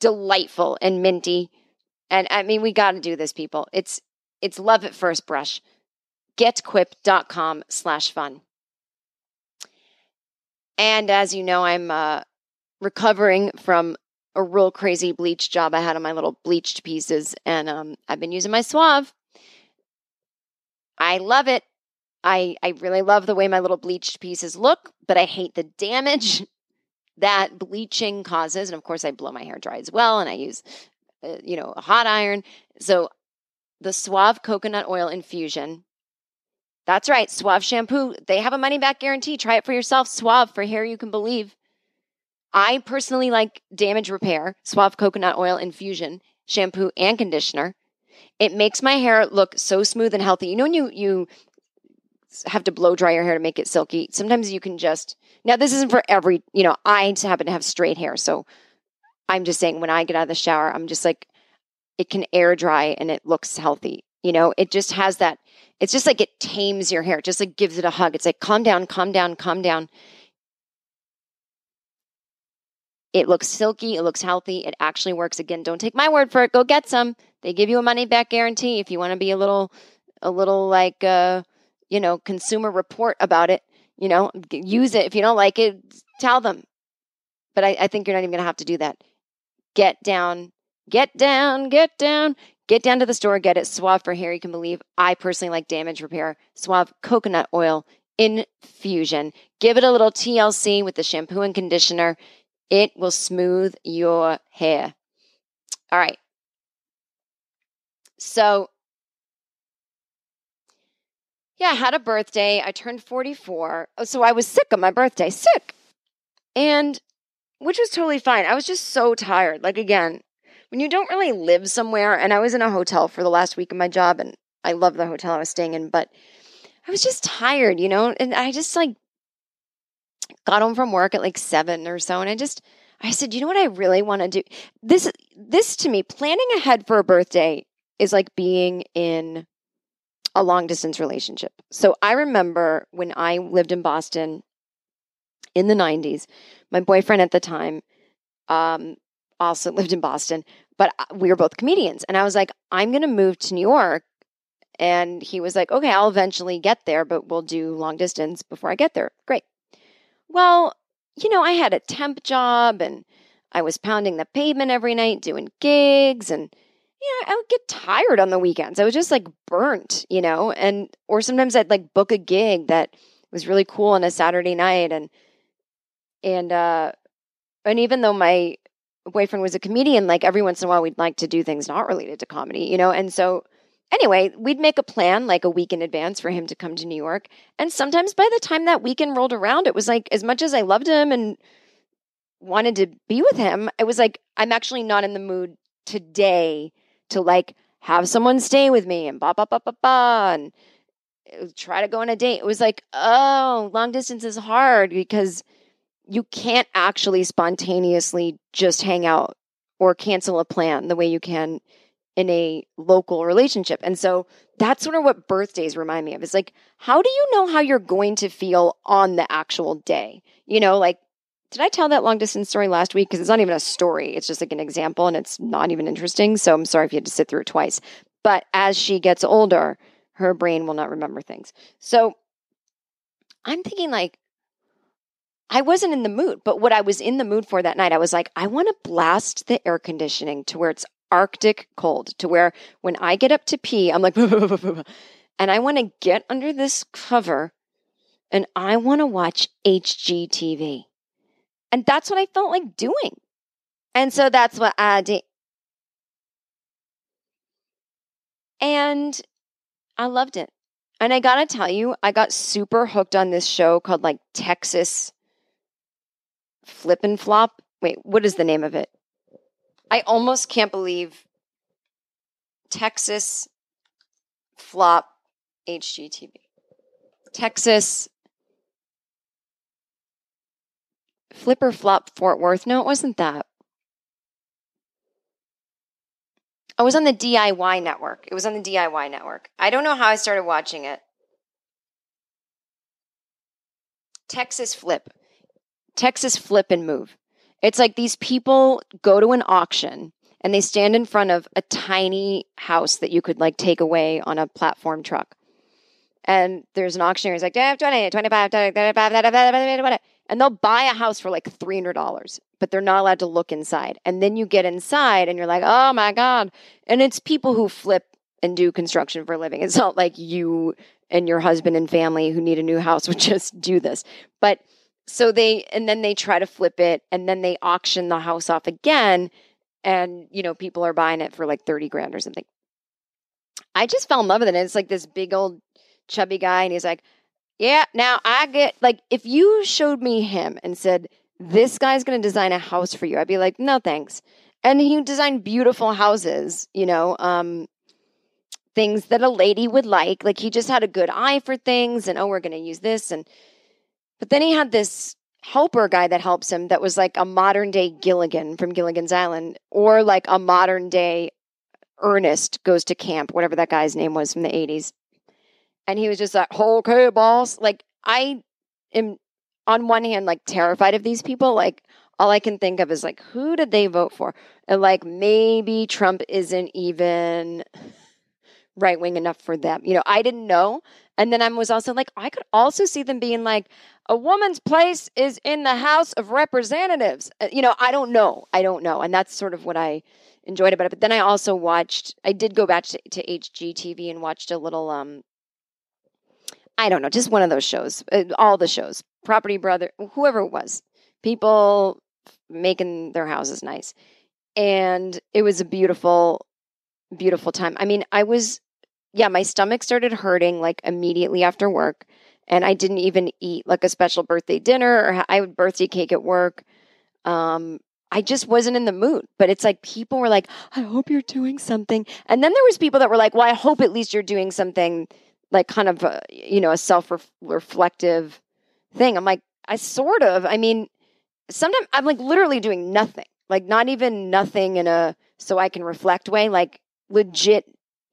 delightful and minty. And I mean, we got to do this, people. It's, it's love at first brush. Getquip.com slash fun. And as you know, I'm uh, recovering from a real crazy bleach job I had on my little bleached pieces. And um, I've been using my Suave. I love it. I, I really love the way my little bleached pieces look, but I hate the damage that bleaching causes. And of course I blow my hair dry as well. And I use, uh, you know, a hot iron. So the Suave coconut oil infusion. That's right. Suave shampoo. They have a money back guarantee. Try it for yourself. Suave, for hair you can believe. I personally like damage repair, Suave coconut oil infusion, shampoo and conditioner. It makes my hair look so smooth and healthy. You know, when you, you, have to blow dry your hair to make it silky. Sometimes you can just, now this isn't for every, you know, I happen to have straight hair. So I'm just saying when I get out of the shower, I'm just like, it can air dry and it looks healthy. You know, it just has that, it's just like it tames your hair. It just like gives it a hug. It's like, calm down, calm down, calm down. It looks silky. It looks healthy. It actually works. Again, don't take my word for it. Go get some. They give you a money back guarantee. If you want to be a little, a little like, uh, you know, Consumer Report about it, you know, use it. If you don't like it, tell them. But I, I think you're not even going to have to do that. Get down, get down, get down, get down to the store, get it. Suave, for hair you can believe. I personally like damage repair. Suave coconut oil infusion. Give it a little T L C with the shampoo and conditioner. It will smooth your hair. All right. So, yeah, I had a birthday. I turned forty-four. So I was sick on my birthday, sick. And which was totally fine. I was just so tired. Like, again, when you don't really live somewhere, and I was in a hotel for the last week of my job, and I love the hotel I was staying in, but I was just tired, you know? And I just like got home from work at like seven or so. And I just, I said, you know what I really want to do? This, this to me, planning ahead for a birthday is like being in a long distance relationship. So I remember when I lived in Boston in the nineties, my boyfriend at the time um, also lived in Boston, but we were both comedians. And I was like, I'm going to move to New York And he was like, okay, I'll eventually get there, but we'll do long distance before I get there. Great. Well, you know, I had a temp job and I was pounding the pavement every night doing gigs, and you know, I would get tired on the weekends. I was just like burnt, you know, and, or sometimes I'd like book a gig that was really cool on a Saturday night. And, and, uh, and even though my boyfriend was a comedian, like every once in a while we'd like to do things not related to comedy, you know? And so anyway, we'd make a plan like a week in advance for him to come to New York. And sometimes by the time that weekend rolled around, it was like, as much as I loved him and wanted to be with him, it was like, I'm actually not in the mood today to like have someone stay with me and ba ba ba ba ba and try to go on a date. It was like, oh, long distance is hard because you can't actually spontaneously just hang out or cancel a plan the way you can in a local relationship. And so that's sort of what birthdays remind me of. It's like, how do you know how you're going to feel on the actual day? You know, like, did I tell that long distance story last week? Because it's not even a story. It's just like an example and it's not even interesting. So I'm sorry if you had to sit through it twice. But as she gets older, her brain will not remember things. So I'm thinking like, I wasn't in the mood, but what I was in the mood for that night, I was like, I want to blast the air conditioning to where it's Arctic cold, to where when I get up to pee, I'm like, and I want to get under this cover and I want to watch H G T V. And that's what I felt like doing. And so that's what I did. And I loved it. And I gotta tell you, I got super hooked on this show called like Texas Flip and Flop. Wait, what is the name of it? I almost can't believe Texas Flop H G T V. Texas Flipper Flop Fort Worth. No, it wasn't that. I was on the D I Y network. It was on the D I Y network. I don't know how I started watching it. Texas Flip. Texas Flip and Move. It's like these people go to an auction and they stand in front of a tiny house that you could like take away on a platform truck. And there's an auctioneer who's like, twenty, twenty-five, twenty-five, twenty-five, twenty-five, twenty-five, and they'll buy a house for like three hundred dollars, but they're not allowed to look inside. And then you get inside and you're like, oh my God. And it's people who flip and do construction for a living. It's not like you and your husband and family who need a new house would just do this. But so they, and then they try to flip it and then they auction the house off again. And, you know, people are buying it for like thirty grand or something. I just fell in love with it. And it's like this big old chubby guy. And he's like, yeah, now I get, like, if you showed me him and said, this guy's going to design a house for you, I'd be like, no, thanks. And he designed beautiful houses, you know, um, things that a lady would like. Like, he just had a good eye for things and, oh, we're going to use this. And, but then he had this helper guy that helps him that was like a modern day Gilligan from Gilligan's Island, or like a modern day Ernest Goes to Camp, whatever that guy's name was from the eighties. And he was just like, okay, boss. Like, I am, on one hand, like, terrified of these people. Like, all I can think of is, like, who did they vote for? And, like, maybe Trump isn't even right-wing enough for them. You know, I didn't know. And then I was also like, I could also see them being like, a woman's place is in the House of Representatives. You know, I don't know. I don't know. And that's sort of what I enjoyed about it. But then I also watched, I did go back to, to H G T V and watched a little, um, I don't know, just one of those shows, all the shows, Property Brother, whoever it was, people making their houses nice. And it was a beautiful, beautiful time. I mean, I was, yeah, my stomach started hurting like immediately after work. And I didn't even eat like a special birthday dinner, or I would birthday cake at work. Um, I just wasn't in the mood. But it's like people were like, I hope you're doing something. And then there was people that were like, well, I hope at least you're doing something like kind of, a, you know, a self-reflective thing. I'm like, I sort of, I mean, sometimes I'm like literally doing nothing, like not even nothing in a, so I can reflect way, like legit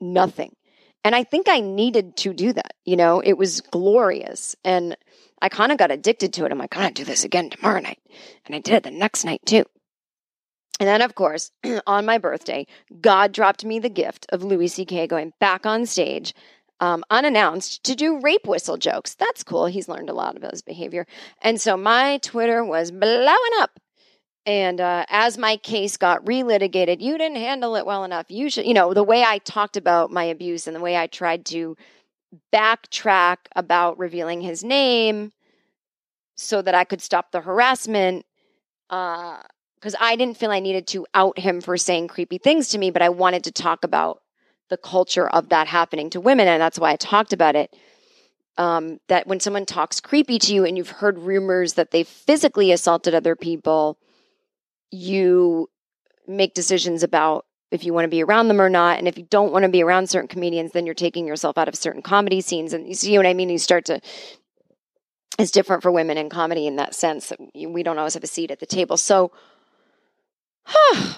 nothing. And I think I needed to do that. You know, it was glorious. And I kind of got addicted to it. I'm like, I'm going to do this again tomorrow night. And I did it the next night too. And then, of course, on my birthday, God dropped me the gift of Louis C K going back on stage um, unannounced to do rape whistle jokes. That's cool. He's learned a lot about his behavior. And so my Twitter was blowing up. And uh, as my case got relitigated, you didn't handle it well enough. You should, you know, the way I talked about my abuse and the way I tried to backtrack about revealing his name so that I could stop the harassment. Uh, because I didn't feel I needed to out him for saying creepy things to me, but I wanted to talk about the culture of that happening to women. And that's why I talked about it. Um, that when someone talks creepy to you and you've heard rumors that they physically assaulted other people, you make decisions about if you want to be around them or not. And if you don't want to be around certain comedians, then you're taking yourself out of certain comedy scenes. And you see what I mean? You start to... It's different for women in comedy in that sense. We don't always have a seat at the table. So huh,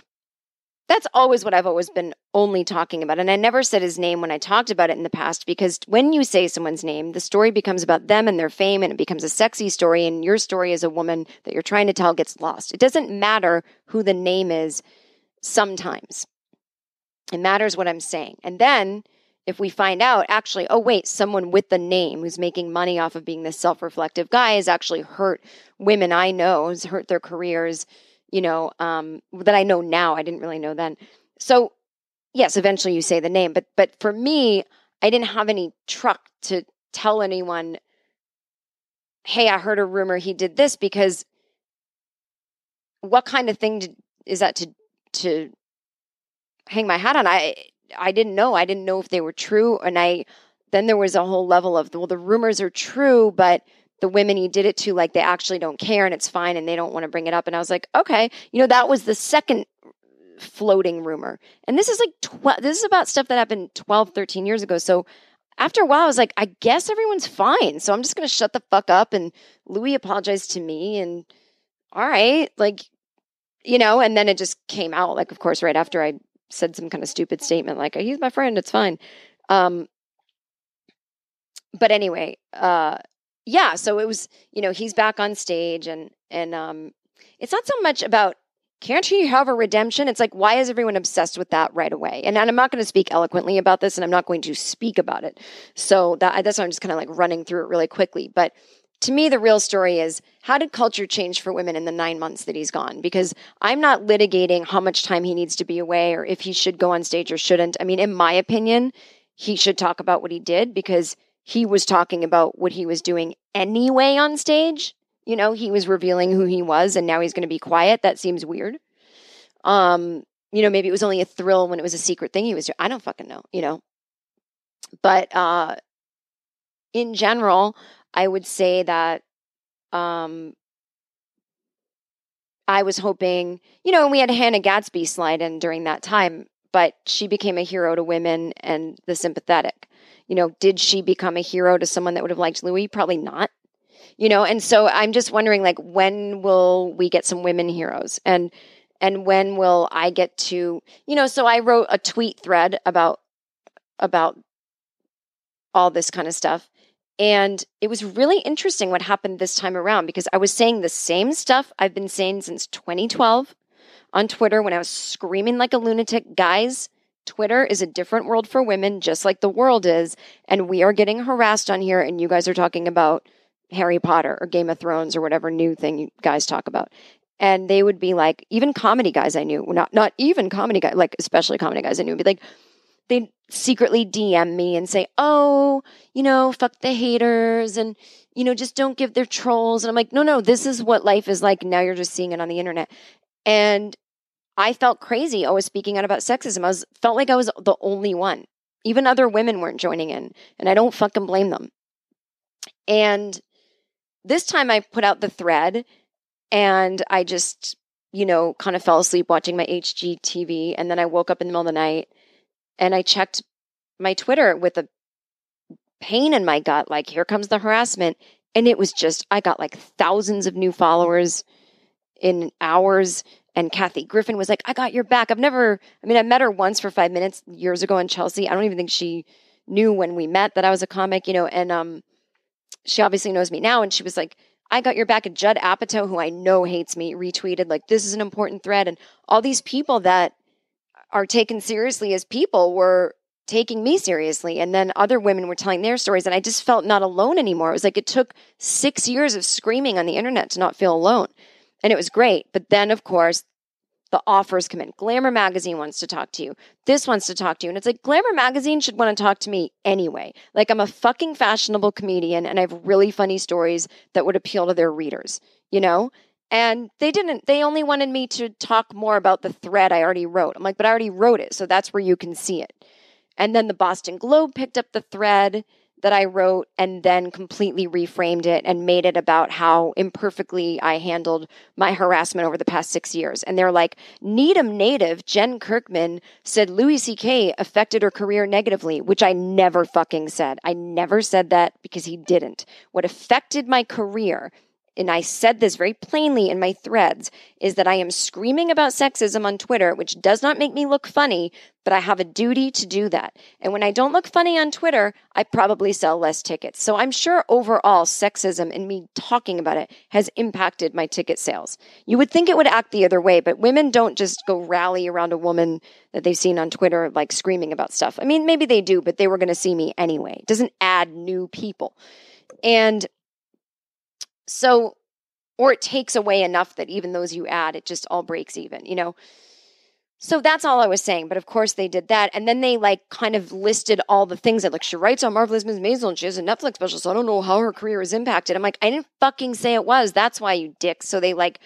that's always what I've always been only talking about. And I never said his name when I talked about it in the past, because when you say someone's name, the story becomes about them and their fame, and it becomes a sexy story, and your story as a woman that you're trying to tell gets lost. It doesn't matter who the name is sometimes. It matters what I'm saying. And then if we find out, actually, oh, wait, someone with the name who's making money off of being this self-reflective guy has actually hurt women I know, has hurt their careers, you know, um, that I know now. I didn't really know then. So, yes, eventually you say the name. But but for me, I didn't have any truck to tell anyone, hey, I heard a rumor he did this, because what kind of thing to, is that to to hang my hat on? I... I didn't know. I didn't know if they were true. And I, then there was a whole level of, well, the rumors are true, but the women he did it to, like, they actually don't care and it's fine and they don't want to bring it up. And I was like, okay, you know, that was the second floating rumor. And this is like, tw- this is about stuff that happened twelve, thirteen years ago. So after a while, I was like, I guess everyone's fine. So I'm just going to shut the fuck up. And Louis apologized to me and all right, like, you know, and then it just came out, like, of course, right after I said some kind of stupid statement like, oh, he's my friend, it's fine. Um, but anyway, uh, yeah, so it was, you know, he's back on stage and, and um, it's not so much about, can't he have a redemption? It's like, why is everyone obsessed with that right away? And, and I'm not going to speak eloquently about this and I'm not going to speak about it. So that, that's why I'm just kind of like running through it really quickly. But to me, the real story is, how did culture change for women in the nine months that he's gone? Because I'm not litigating how much time he needs to be away or if he should go on stage or shouldn't. I mean, in my opinion, he should talk about what he did, because he was talking about what he was doing anyway on stage. You know, he was revealing who he was and now he's going to be quiet. That seems weird. Um, you know, maybe it was only a thrill when it was a secret thing he was doing. I don't fucking know, you know. But uh, in general... I would say that um, I was hoping, you know, and we had Hannah Gadsby slide in during that time, but she became a hero to women and the sympathetic. You know, did she become a hero to someone that would have liked Louis? Probably not. You know, and so I'm just wondering, like, when will we get some women heroes? And and when will I get to, you know, so I wrote a tweet thread about about all this kind of stuff. And it was really interesting what happened this time around, because I was saying the same stuff I've been saying since twenty twelve on Twitter when I was screaming like a lunatic, guys, Twitter is a different world for women, just like the world is. And we are getting harassed on here. And you guys are talking about Harry Potter or Game of Thrones or whatever new thing you guys talk about. And they would be like, even comedy guys I knew, not not even comedy guys, like especially comedy guys I knew would be like, they'd secretly D M me and say, oh, you know, fuck the haters and, you know, just don't give their trolls. And I'm like, no, no, this is what life is like. Now you're just seeing it on the internet. And I felt crazy always speaking out about sexism. I was felt like I was the only one. Even other women weren't joining in. And I don't fucking blame them. And this time I put out the thread and I just, you know, kind of fell asleep watching my H G T V. And then I woke up in the middle of the night and I checked my Twitter with a pain in my gut, like, here comes the harassment. And it was just, I got like thousands of new followers in hours. And Kathy Griffin was like, I got your back. I've never, I mean, I met her once for five minutes years ago in Chelsea. I don't even think she knew when we met that I was a comic, you know, and um, she obviously knows me now. And she was like, I got your back. And Judd Apatow, who I know hates me, retweeted like, this is an important thread. And all these people that are taken seriously as people were taking me seriously. And then other women were telling their stories, and I just felt not alone anymore. It was like it took six years of screaming on the internet to not feel alone. And it was great. But then, of course, the offers come in. Glamour magazine wants to talk to you. This wants to talk to you. And it's like, Glamour magazine should want to talk to me anyway. Like, I'm a fucking fashionable comedian and I have really funny stories that would appeal to their readers, you know? And they didn't. They only wanted me to talk more about the thread I already wrote. I'm like, but I already wrote it. So that's where you can see it. And then the Boston Globe picked up the thread that I wrote and then completely reframed it and made it about how imperfectly I handled my harassment over the past six years. And they're like, Needham native Jen Kirkman said Louis C K affected her career negatively, which I never fucking said. I never said that because he didn't. What affected my career, and I said this very plainly in my threads, is that I am screaming about sexism on Twitter, which does not make me look funny, but I have a duty to do that. And when I don't look funny on Twitter, I probably sell less tickets. So I'm sure overall sexism and me talking about it has impacted my ticket sales. You would think it would act the other way, but women don't just go rally around a woman that they've seen on Twitter, like screaming about stuff. I mean, maybe they do, but they were going to see me anyway. It doesn't add new people. And so, or it takes away enough that even those you add, it just all breaks even, you know? So that's all I was saying. But of course they did that. And then they like kind of listed all the things that like, she writes on Marvelous Miz Maisel and she has a Netflix special, so I don't know how her career is impacted. I'm like, I didn't fucking say it was. That's why, you dick. So they like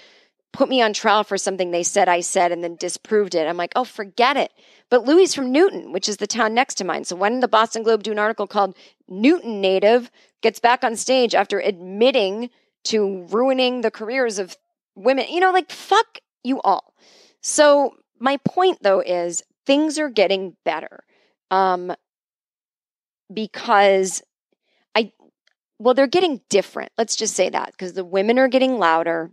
put me on trial for something they said I said and then disproved it. I'm like, oh, forget it. But Louis from Newton, which is the town next to mine. So when the Boston Globe do an article called Newton Native Gets Back on Stage After Admitting to Ruining the Careers of Women, you know, like, fuck you all. So my point, though, is things are getting better um, because I, well, they're getting different. Let's just say that, because the women are getting louder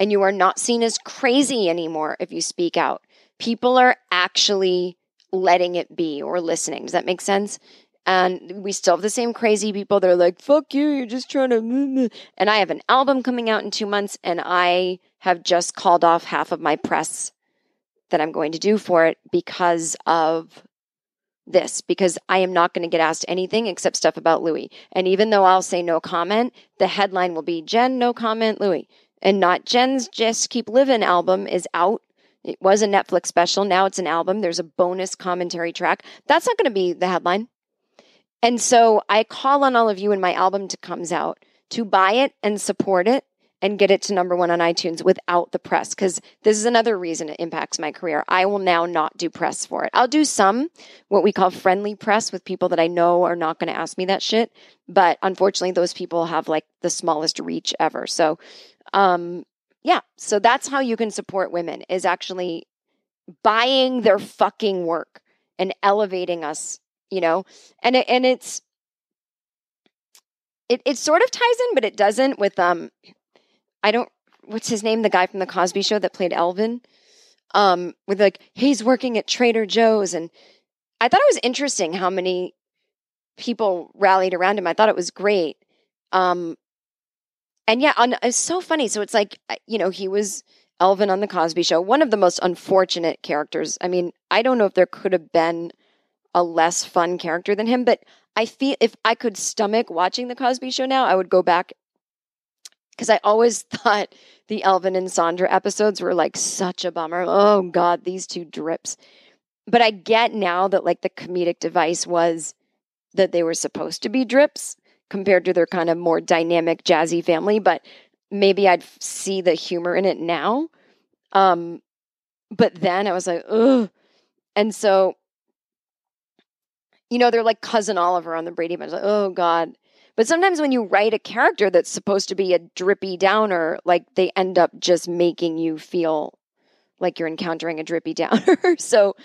and you are not seen as crazy anymore if you speak out. People are actually letting it be or listening. Does that make sense? And we still have the same crazy people that are like, fuck you, you're just trying to... And I have an album coming out in two months, and I have just called off half of my press that I'm going to do for it because of this. Because I am not going to get asked anything except stuff about Louis. And even though I'll say no comment, the headline will be, Jen, no comment, Louis. And not Jen's Just Keep Livin' album is out. It was a Netflix special. Now it's an album. There's a bonus commentary track. That's not going to be the headline. And so I call on all of you when my album to comes out to buy it and support it and get it to number one on iTunes without the press, because this is another reason it impacts my career. I will now not do press for it. I'll do some what we call friendly press with people that I know are not going to ask me that shit. But unfortunately, those people have like the smallest reach ever. So um, yeah, so that's how you can support women, is actually buying their fucking work and elevating us. You know, and it, and it's, it, it sort of ties in, but it doesn't with, um, I don't, what's his name? The guy from the Cosby Show that played Elvin, um, with like, he's working at Trader Joe's. And I thought it was interesting how many people rallied around him. I thought it was great. Um, and yeah, on, it's so funny. So it's like, you know, he was Elvin on the Cosby Show, one of the most unfortunate characters. I mean, I don't know if there could have been a less fun character than him, but I feel if I could stomach watching the Cosby Show now, I would go back, because I always thought the Elvin and Sandra episodes were like such a bummer. Oh God, these two drips. But I get now that like the comedic device was that they were supposed to be drips compared to their kind of more dynamic jazzy family, but maybe I'd see the humor in it now. Um, but then I was like, ugh. And so, you know, they're like Cousin Oliver on the Brady Bunch. Like, oh, God. But sometimes when you write a character that's supposed to be a drippy downer, like they end up just making you feel like you're encountering a drippy downer. So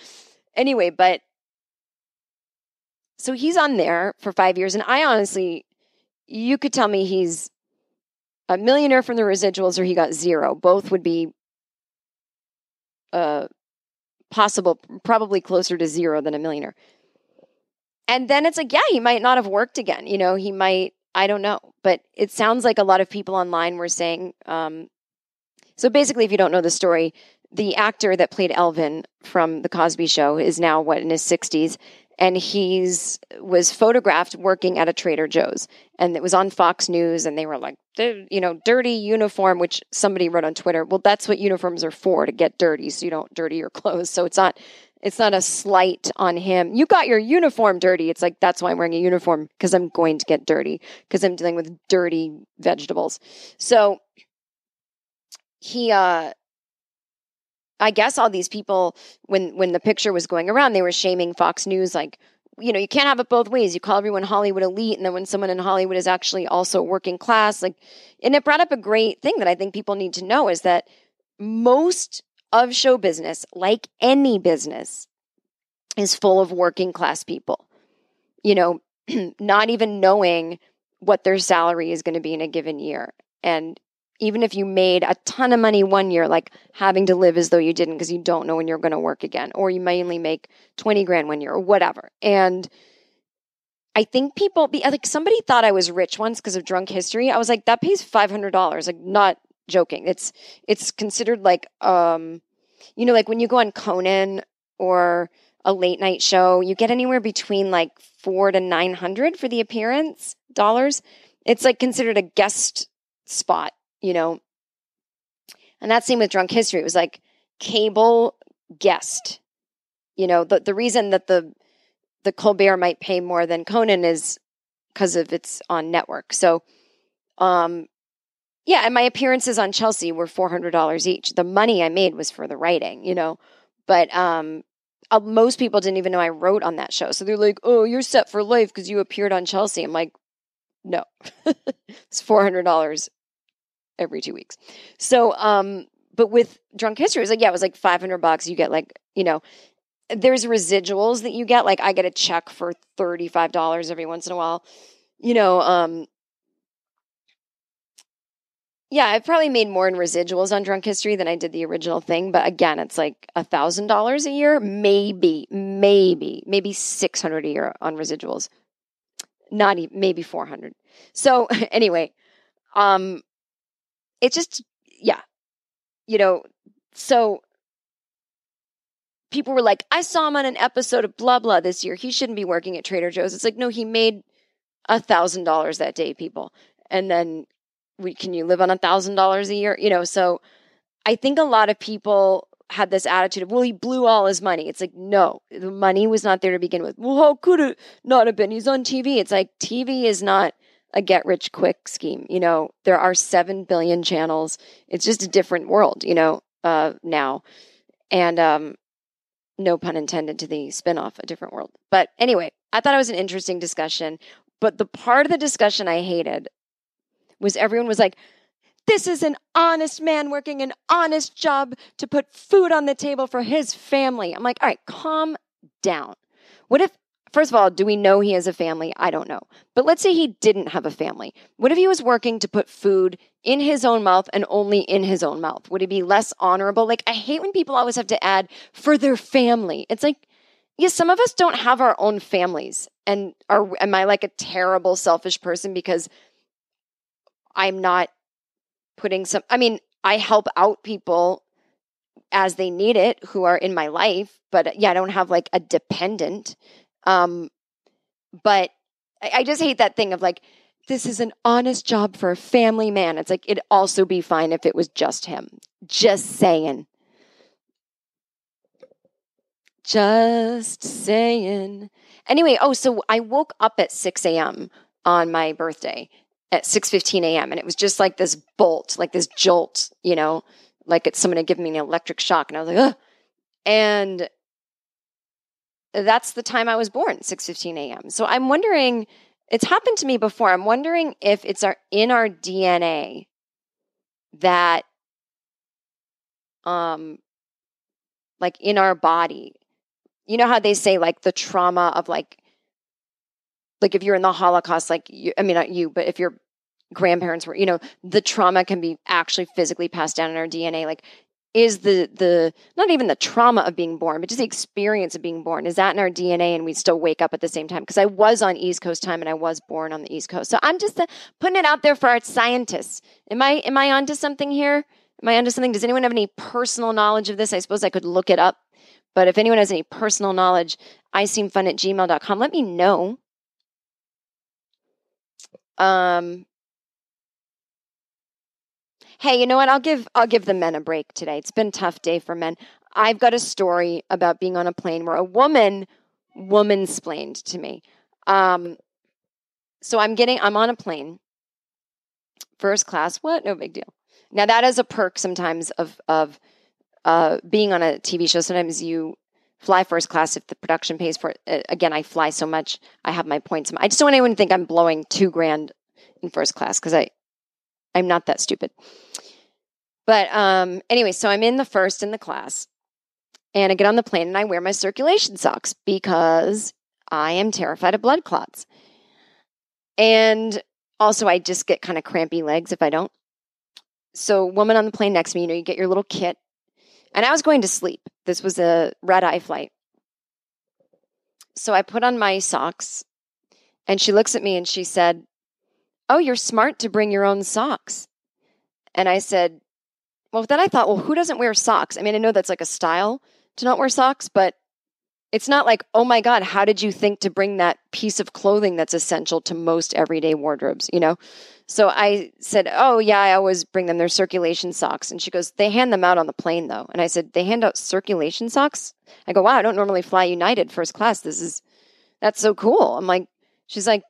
anyway, but so he's on there for five years. And I honestly, you could tell me he's a millionaire from the residuals or he got zero. Both would be uh, possible, probably closer to zero than a millionaire. And then it's like, yeah, he might not have worked again. You know, he might, I don't know. But it sounds like a lot of people online were saying, um, so basically, if you don't know the story, the actor that played Elvin from The Cosby Show is now, what, in his sixties, and he's was photographed working at a Trader Joe's, and it was on Fox News, and they were like, you know, dirty uniform, which somebody wrote on Twitter, well, that's what uniforms are for, to get dirty, so you don't dirty your clothes. So it's not, it's not a slight on him. You got your uniform dirty. It's like, that's why I'm wearing a uniform, because I'm going to get dirty, because I'm dealing with dirty vegetables. So he, uh, I guess all these people, when, when the picture was going around, they were shaming Fox News, like, you know, you can't have it both ways. You call everyone Hollywood elite, and then when someone in Hollywood is actually also working class, like, and it brought up a great thing that I think people need to know, is that most of show business, like any business, is full of working class people, you know, not even knowing what their salary is going to be in a given year. And even if you made a ton of money one year, like having to live as though you didn't, because you don't know when you're going to work again, or you may only make twenty grand one year or whatever. And I think people, be like, somebody thought I was rich once because of Drunk History. I was like, that pays five hundred dollars. Like, not joking. It's, it's considered like, um, you know, like when you go on Conan or a late night show, you get anywhere between like four to nine hundred for the appearance dollars. It's like considered a guest spot, you know? And that same with Drunk History. It was like cable guest, you know, the, the reason that the, the Colbert might pay more than Conan is because of it's on network. So, um, yeah, and my appearances on Chelsea were four hundred dollars each. The money I made was for the writing, you know. But um, uh, most people didn't even know I wrote on that show. So they're like, oh, you're set for life because you appeared on Chelsea. I'm like, no. It's four hundred dollars every two weeks. So, um, but with Drunk History, it was like, yeah, it was like five hundred bucks. You get like, you know, there's residuals that you get. Like I get a check for thirty-five dollars every once in a while, you know, um, yeah, I probably made more in residuals on Drunk History than I did the original thing. But again, it's like one thousand dollars a year, maybe, maybe, maybe six hundred dollars a year on residuals. Not even, maybe four hundred dollars. So anyway, um, it just, yeah, you know, so people were like, I saw him on an episode of Blah Blah this year. He shouldn't be working at Trader Joe's. It's like, no, he made one thousand dollars that day, people. And then We, can you live on one thousand dollars a year? You know, so I think a lot of people had this attitude of, well, he blew all his money. It's like, no, the money was not there to begin with. Well, how could it not have been? He's on T V. It's like, T V is not a get-rich-quick scheme. You know, there are seven billion channels. It's just a different world, you know, uh, now. And um, no pun intended to the spinoff, A Different World. But anyway, I thought it was an interesting discussion. But the part of the discussion I hated was everyone was like, this is an honest man working an honest job to put food on the table for his family. I'm like, all right, calm down. What if, first of all, do we know he has a family? I don't know. But let's say he didn't have a family. What if he was working to put food in his own mouth and only in his own mouth? Would he be less honorable? Like, I hate when people always have to add for their family. It's like, yes, some of us don't have our own families. And are, am I like a terrible, selfish person because I'm not putting some, I mean, I help out people as they need it who are in my life, but yeah, I don't have like a dependent. Um, but I, I just hate that thing of like, this is an honest job for a family man. It's like, it'd also be fine if it was just him. Just saying. Just saying. Anyway, oh, so I woke up at six a.m. on my birthday. At six fifteen a.m. And it was just like this bolt, like this jolt, you know, like it's someone had given me an electric shock. And I was like, ugh. And that's the time I was born, six fifteen a.m. So I'm wondering, it's happened to me before. I'm wondering if it's our, in our D N A that, um, like in our body, you know how they say like the trauma of like, like if you're in the Holocaust, like, you, I mean, not you, but if your grandparents were, you know, the trauma can be actually physically passed down in our D N A. Like, is the, the, not even the trauma of being born, but just the experience of being born, is that in our D N A and we still wake up at the same time? Because I was on East Coast time and I was born on the East Coast. So I'm just uh, putting it out there for our scientists. Am I, am I onto something here? Am I onto something? Does anyone have any personal knowledge of this? I suppose I could look it up. But if anyone has any personal knowledge, I seem fun at gmail dot com. Let me know. Um. Hey, you know what? I'll give I'll give the men a break today. It's been a tough day for men. I've got a story about being on a plane where a woman woman-splained to me. Um, so I'm getting I'm on a plane, first class. What? No big deal. Now that is a perk sometimes of of uh, being on a T V show. Sometimes you fly first class if the production pays for it. Again, I fly so much, I have my points. I just don't want anyone to think I'm blowing two grand in first class because I I'm not that stupid. But um, anyway, so I'm in the first in the class, and I get on the plane and I wear my circulation socks because I am terrified of blood clots. And also I just get kind of crampy legs if I don't. So woman on the plane next to me, you know, you get your little kit. And I was going to sleep. This was a red-eye flight. So I put on my socks, and she looks at me and she said, "Oh, you're smart to bring your own socks." And I said, well, then I thought, well, who doesn't wear socks? I mean, I know that's like a style to not wear socks, but it's not like, oh my God, how did you think to bring that piece of clothing that's essential to most everyday wardrobes, you know? So I said, oh yeah, I always bring them their circulation socks. And she goes, they hand them out on the plane though. And I said, they hand out circulation socks? I go, wow, I don't normally fly United first class. This is, that's so cool. I'm like, she's like,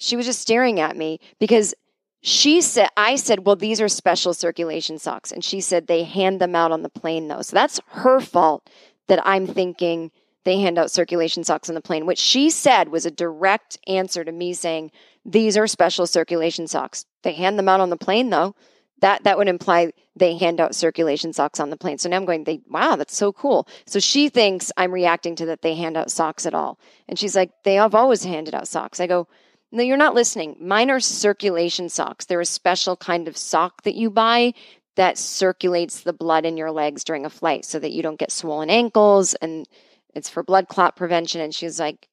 she was just staring at me because she said, I said, well, these are special circulation socks. And she said, they hand them out on the plane though. So that's her fault that I'm thinking they hand out circulation socks on the plane. What she said was a direct answer to me saying, these are special circulation socks. They hand them out on the plane though. That, that would imply they hand out circulation socks on the plane. So now I'm going, they, wow, that's so cool. So she thinks I'm reacting to that they hand out socks at all. And she's like, they have always handed out socks. I go, no, you're not listening. Mine are circulation socks. They're a special kind of sock that you buy that circulates the blood in your legs during a flight so that you don't get swollen ankles, and it's for blood clot prevention. And she's like,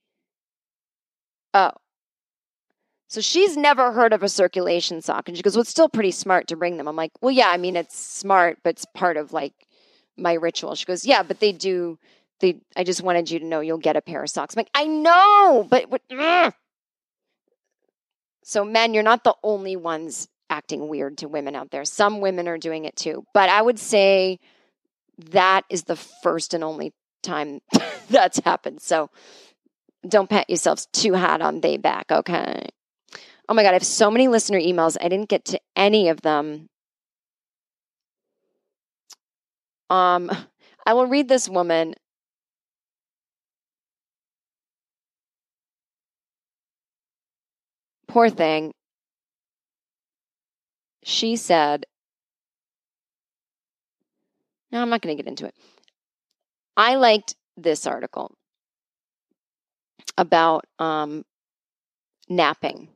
oh. So she's never heard of a circulation sock. And she goes, well, it's still pretty smart to bring them. I'm like, well, yeah, I mean, it's smart, but it's part of like my ritual. She goes, yeah, but they do. They. I just wanted you to know you'll get a pair of socks. I'm like, I know, but what? Ugh. So men, you're not the only ones acting weird to women out there. Some women are doing it too. But I would say that is the first and only time that's happened. So don't pat yourselves too hard on they back, okay? Oh my God, I have so many listener emails. I didn't get to any of them. Um, I will read this woman. Poor thing. She said, no, I'm not going to get into it. I liked this article about um, napping.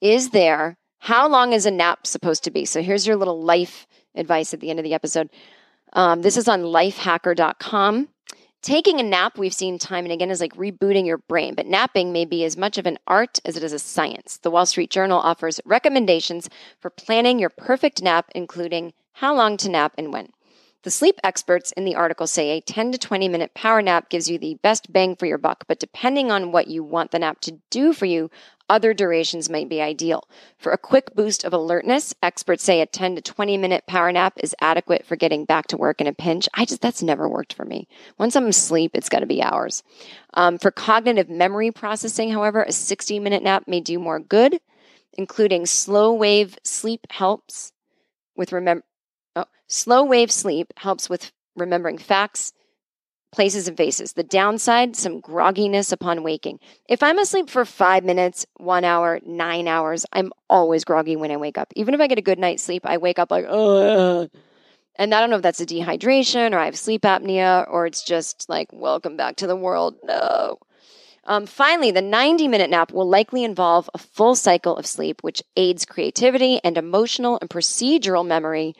Is there, how long is a nap supposed to be? So here's your little life advice at the end of the episode. Um, this is on lifehacker dot com. Taking a nap, we've seen time and again, is like rebooting your brain, but napping may be as much of an art as it is a science. The Wall Street Journal offers recommendations for planning your perfect nap, including how long to nap and when. The sleep experts in the article say a ten to twenty minute power nap gives you the best bang for your buck, but depending on what you want the nap to do for you, other durations might be ideal. For a quick boost of alertness, experts say a ten to twenty minute power nap is adequate for getting back to work in a pinch. I just, that's never worked for me. Once I'm asleep, it's got to be hours. Um, for cognitive memory processing, however, a sixty minute nap may do more good, including slow wave sleep helps with remember. Oh, slow wave sleep helps with remembering facts, places and faces. The downside, some grogginess upon waking. If I'm asleep for five minutes, one hour, nine hours, I'm always groggy when I wake up. Even if I get a good night's sleep, I wake up like, oh. And I don't know if that's a dehydration or I have sleep apnea or it's just like, welcome back to the world. No. Um, finally, the ninety minute nap will likely involve a full cycle of sleep, which aids creativity and emotional and procedural memory,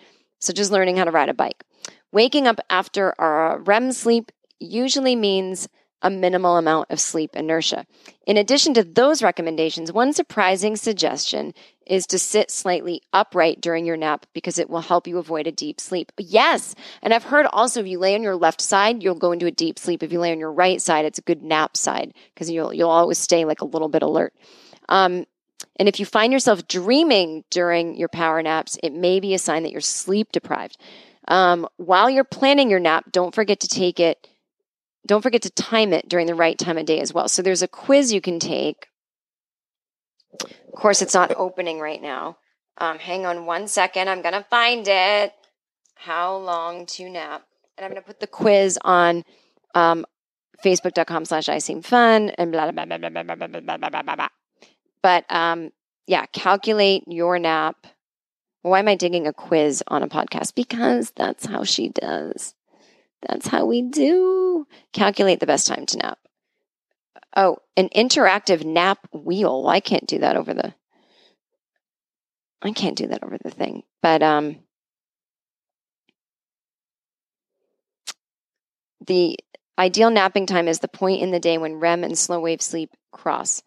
such as learning how to ride a bike. Waking up after our R E M sleep usually means a minimal amount of sleep inertia. In addition to those recommendations, one surprising suggestion is to sit slightly upright during your nap because it will help you avoid a deep sleep. Yes. And I've heard also if you lay on your left side, you'll go into a deep sleep. If you lay on your right side, it's a good nap side because you'll you'll always stay like a little bit alert. Um, and if you find yourself dreaming during your power naps, it may be a sign that you're sleep deprived. Um, while you're planning your nap, don't forget to take it. Don't forget to time it during the right time of day as well. So there's a quiz you can take. Of course, it's not opening right now. Um, hang on one second. I'm going to find it. How long to nap? And I'm going to put the quiz on um, facebook.com slash I Seem Fun and blah, blah, blah, blah, blah, blah, blah, blah, blah, blah, blah. But um, yeah, calculate your nap. Why am I digging a quiz on a podcast? Because that's how she does. That's how we do. Calculate the best time to nap. Oh, an interactive nap wheel. I can't do that over the, I can't do that over the thing. But um, the ideal napping time is the point in the day when R E M and slow wave sleep cross.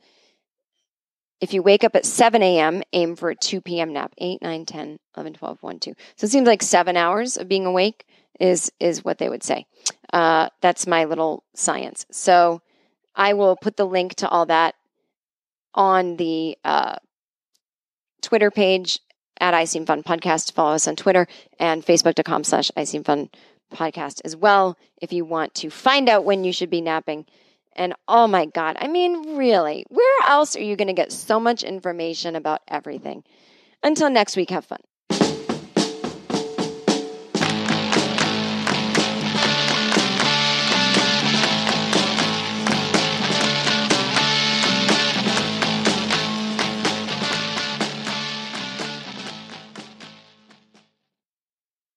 If you wake up at seven a.m., aim for a two p.m. nap, eight, nine, ten, eleven, twelve, one, two. So it seems like seven hours of being awake is is what they would say. Uh, that's my little science. So I will put the link to all that on the uh, Twitter page at I Seem Fun Podcast. Follow us on Twitter and facebook.com slash I Seem Fun Podcast as well if you want to find out when you should be napping. And oh my God, I mean, really, where else are you going to get so much information about everything? Until next week, have fun.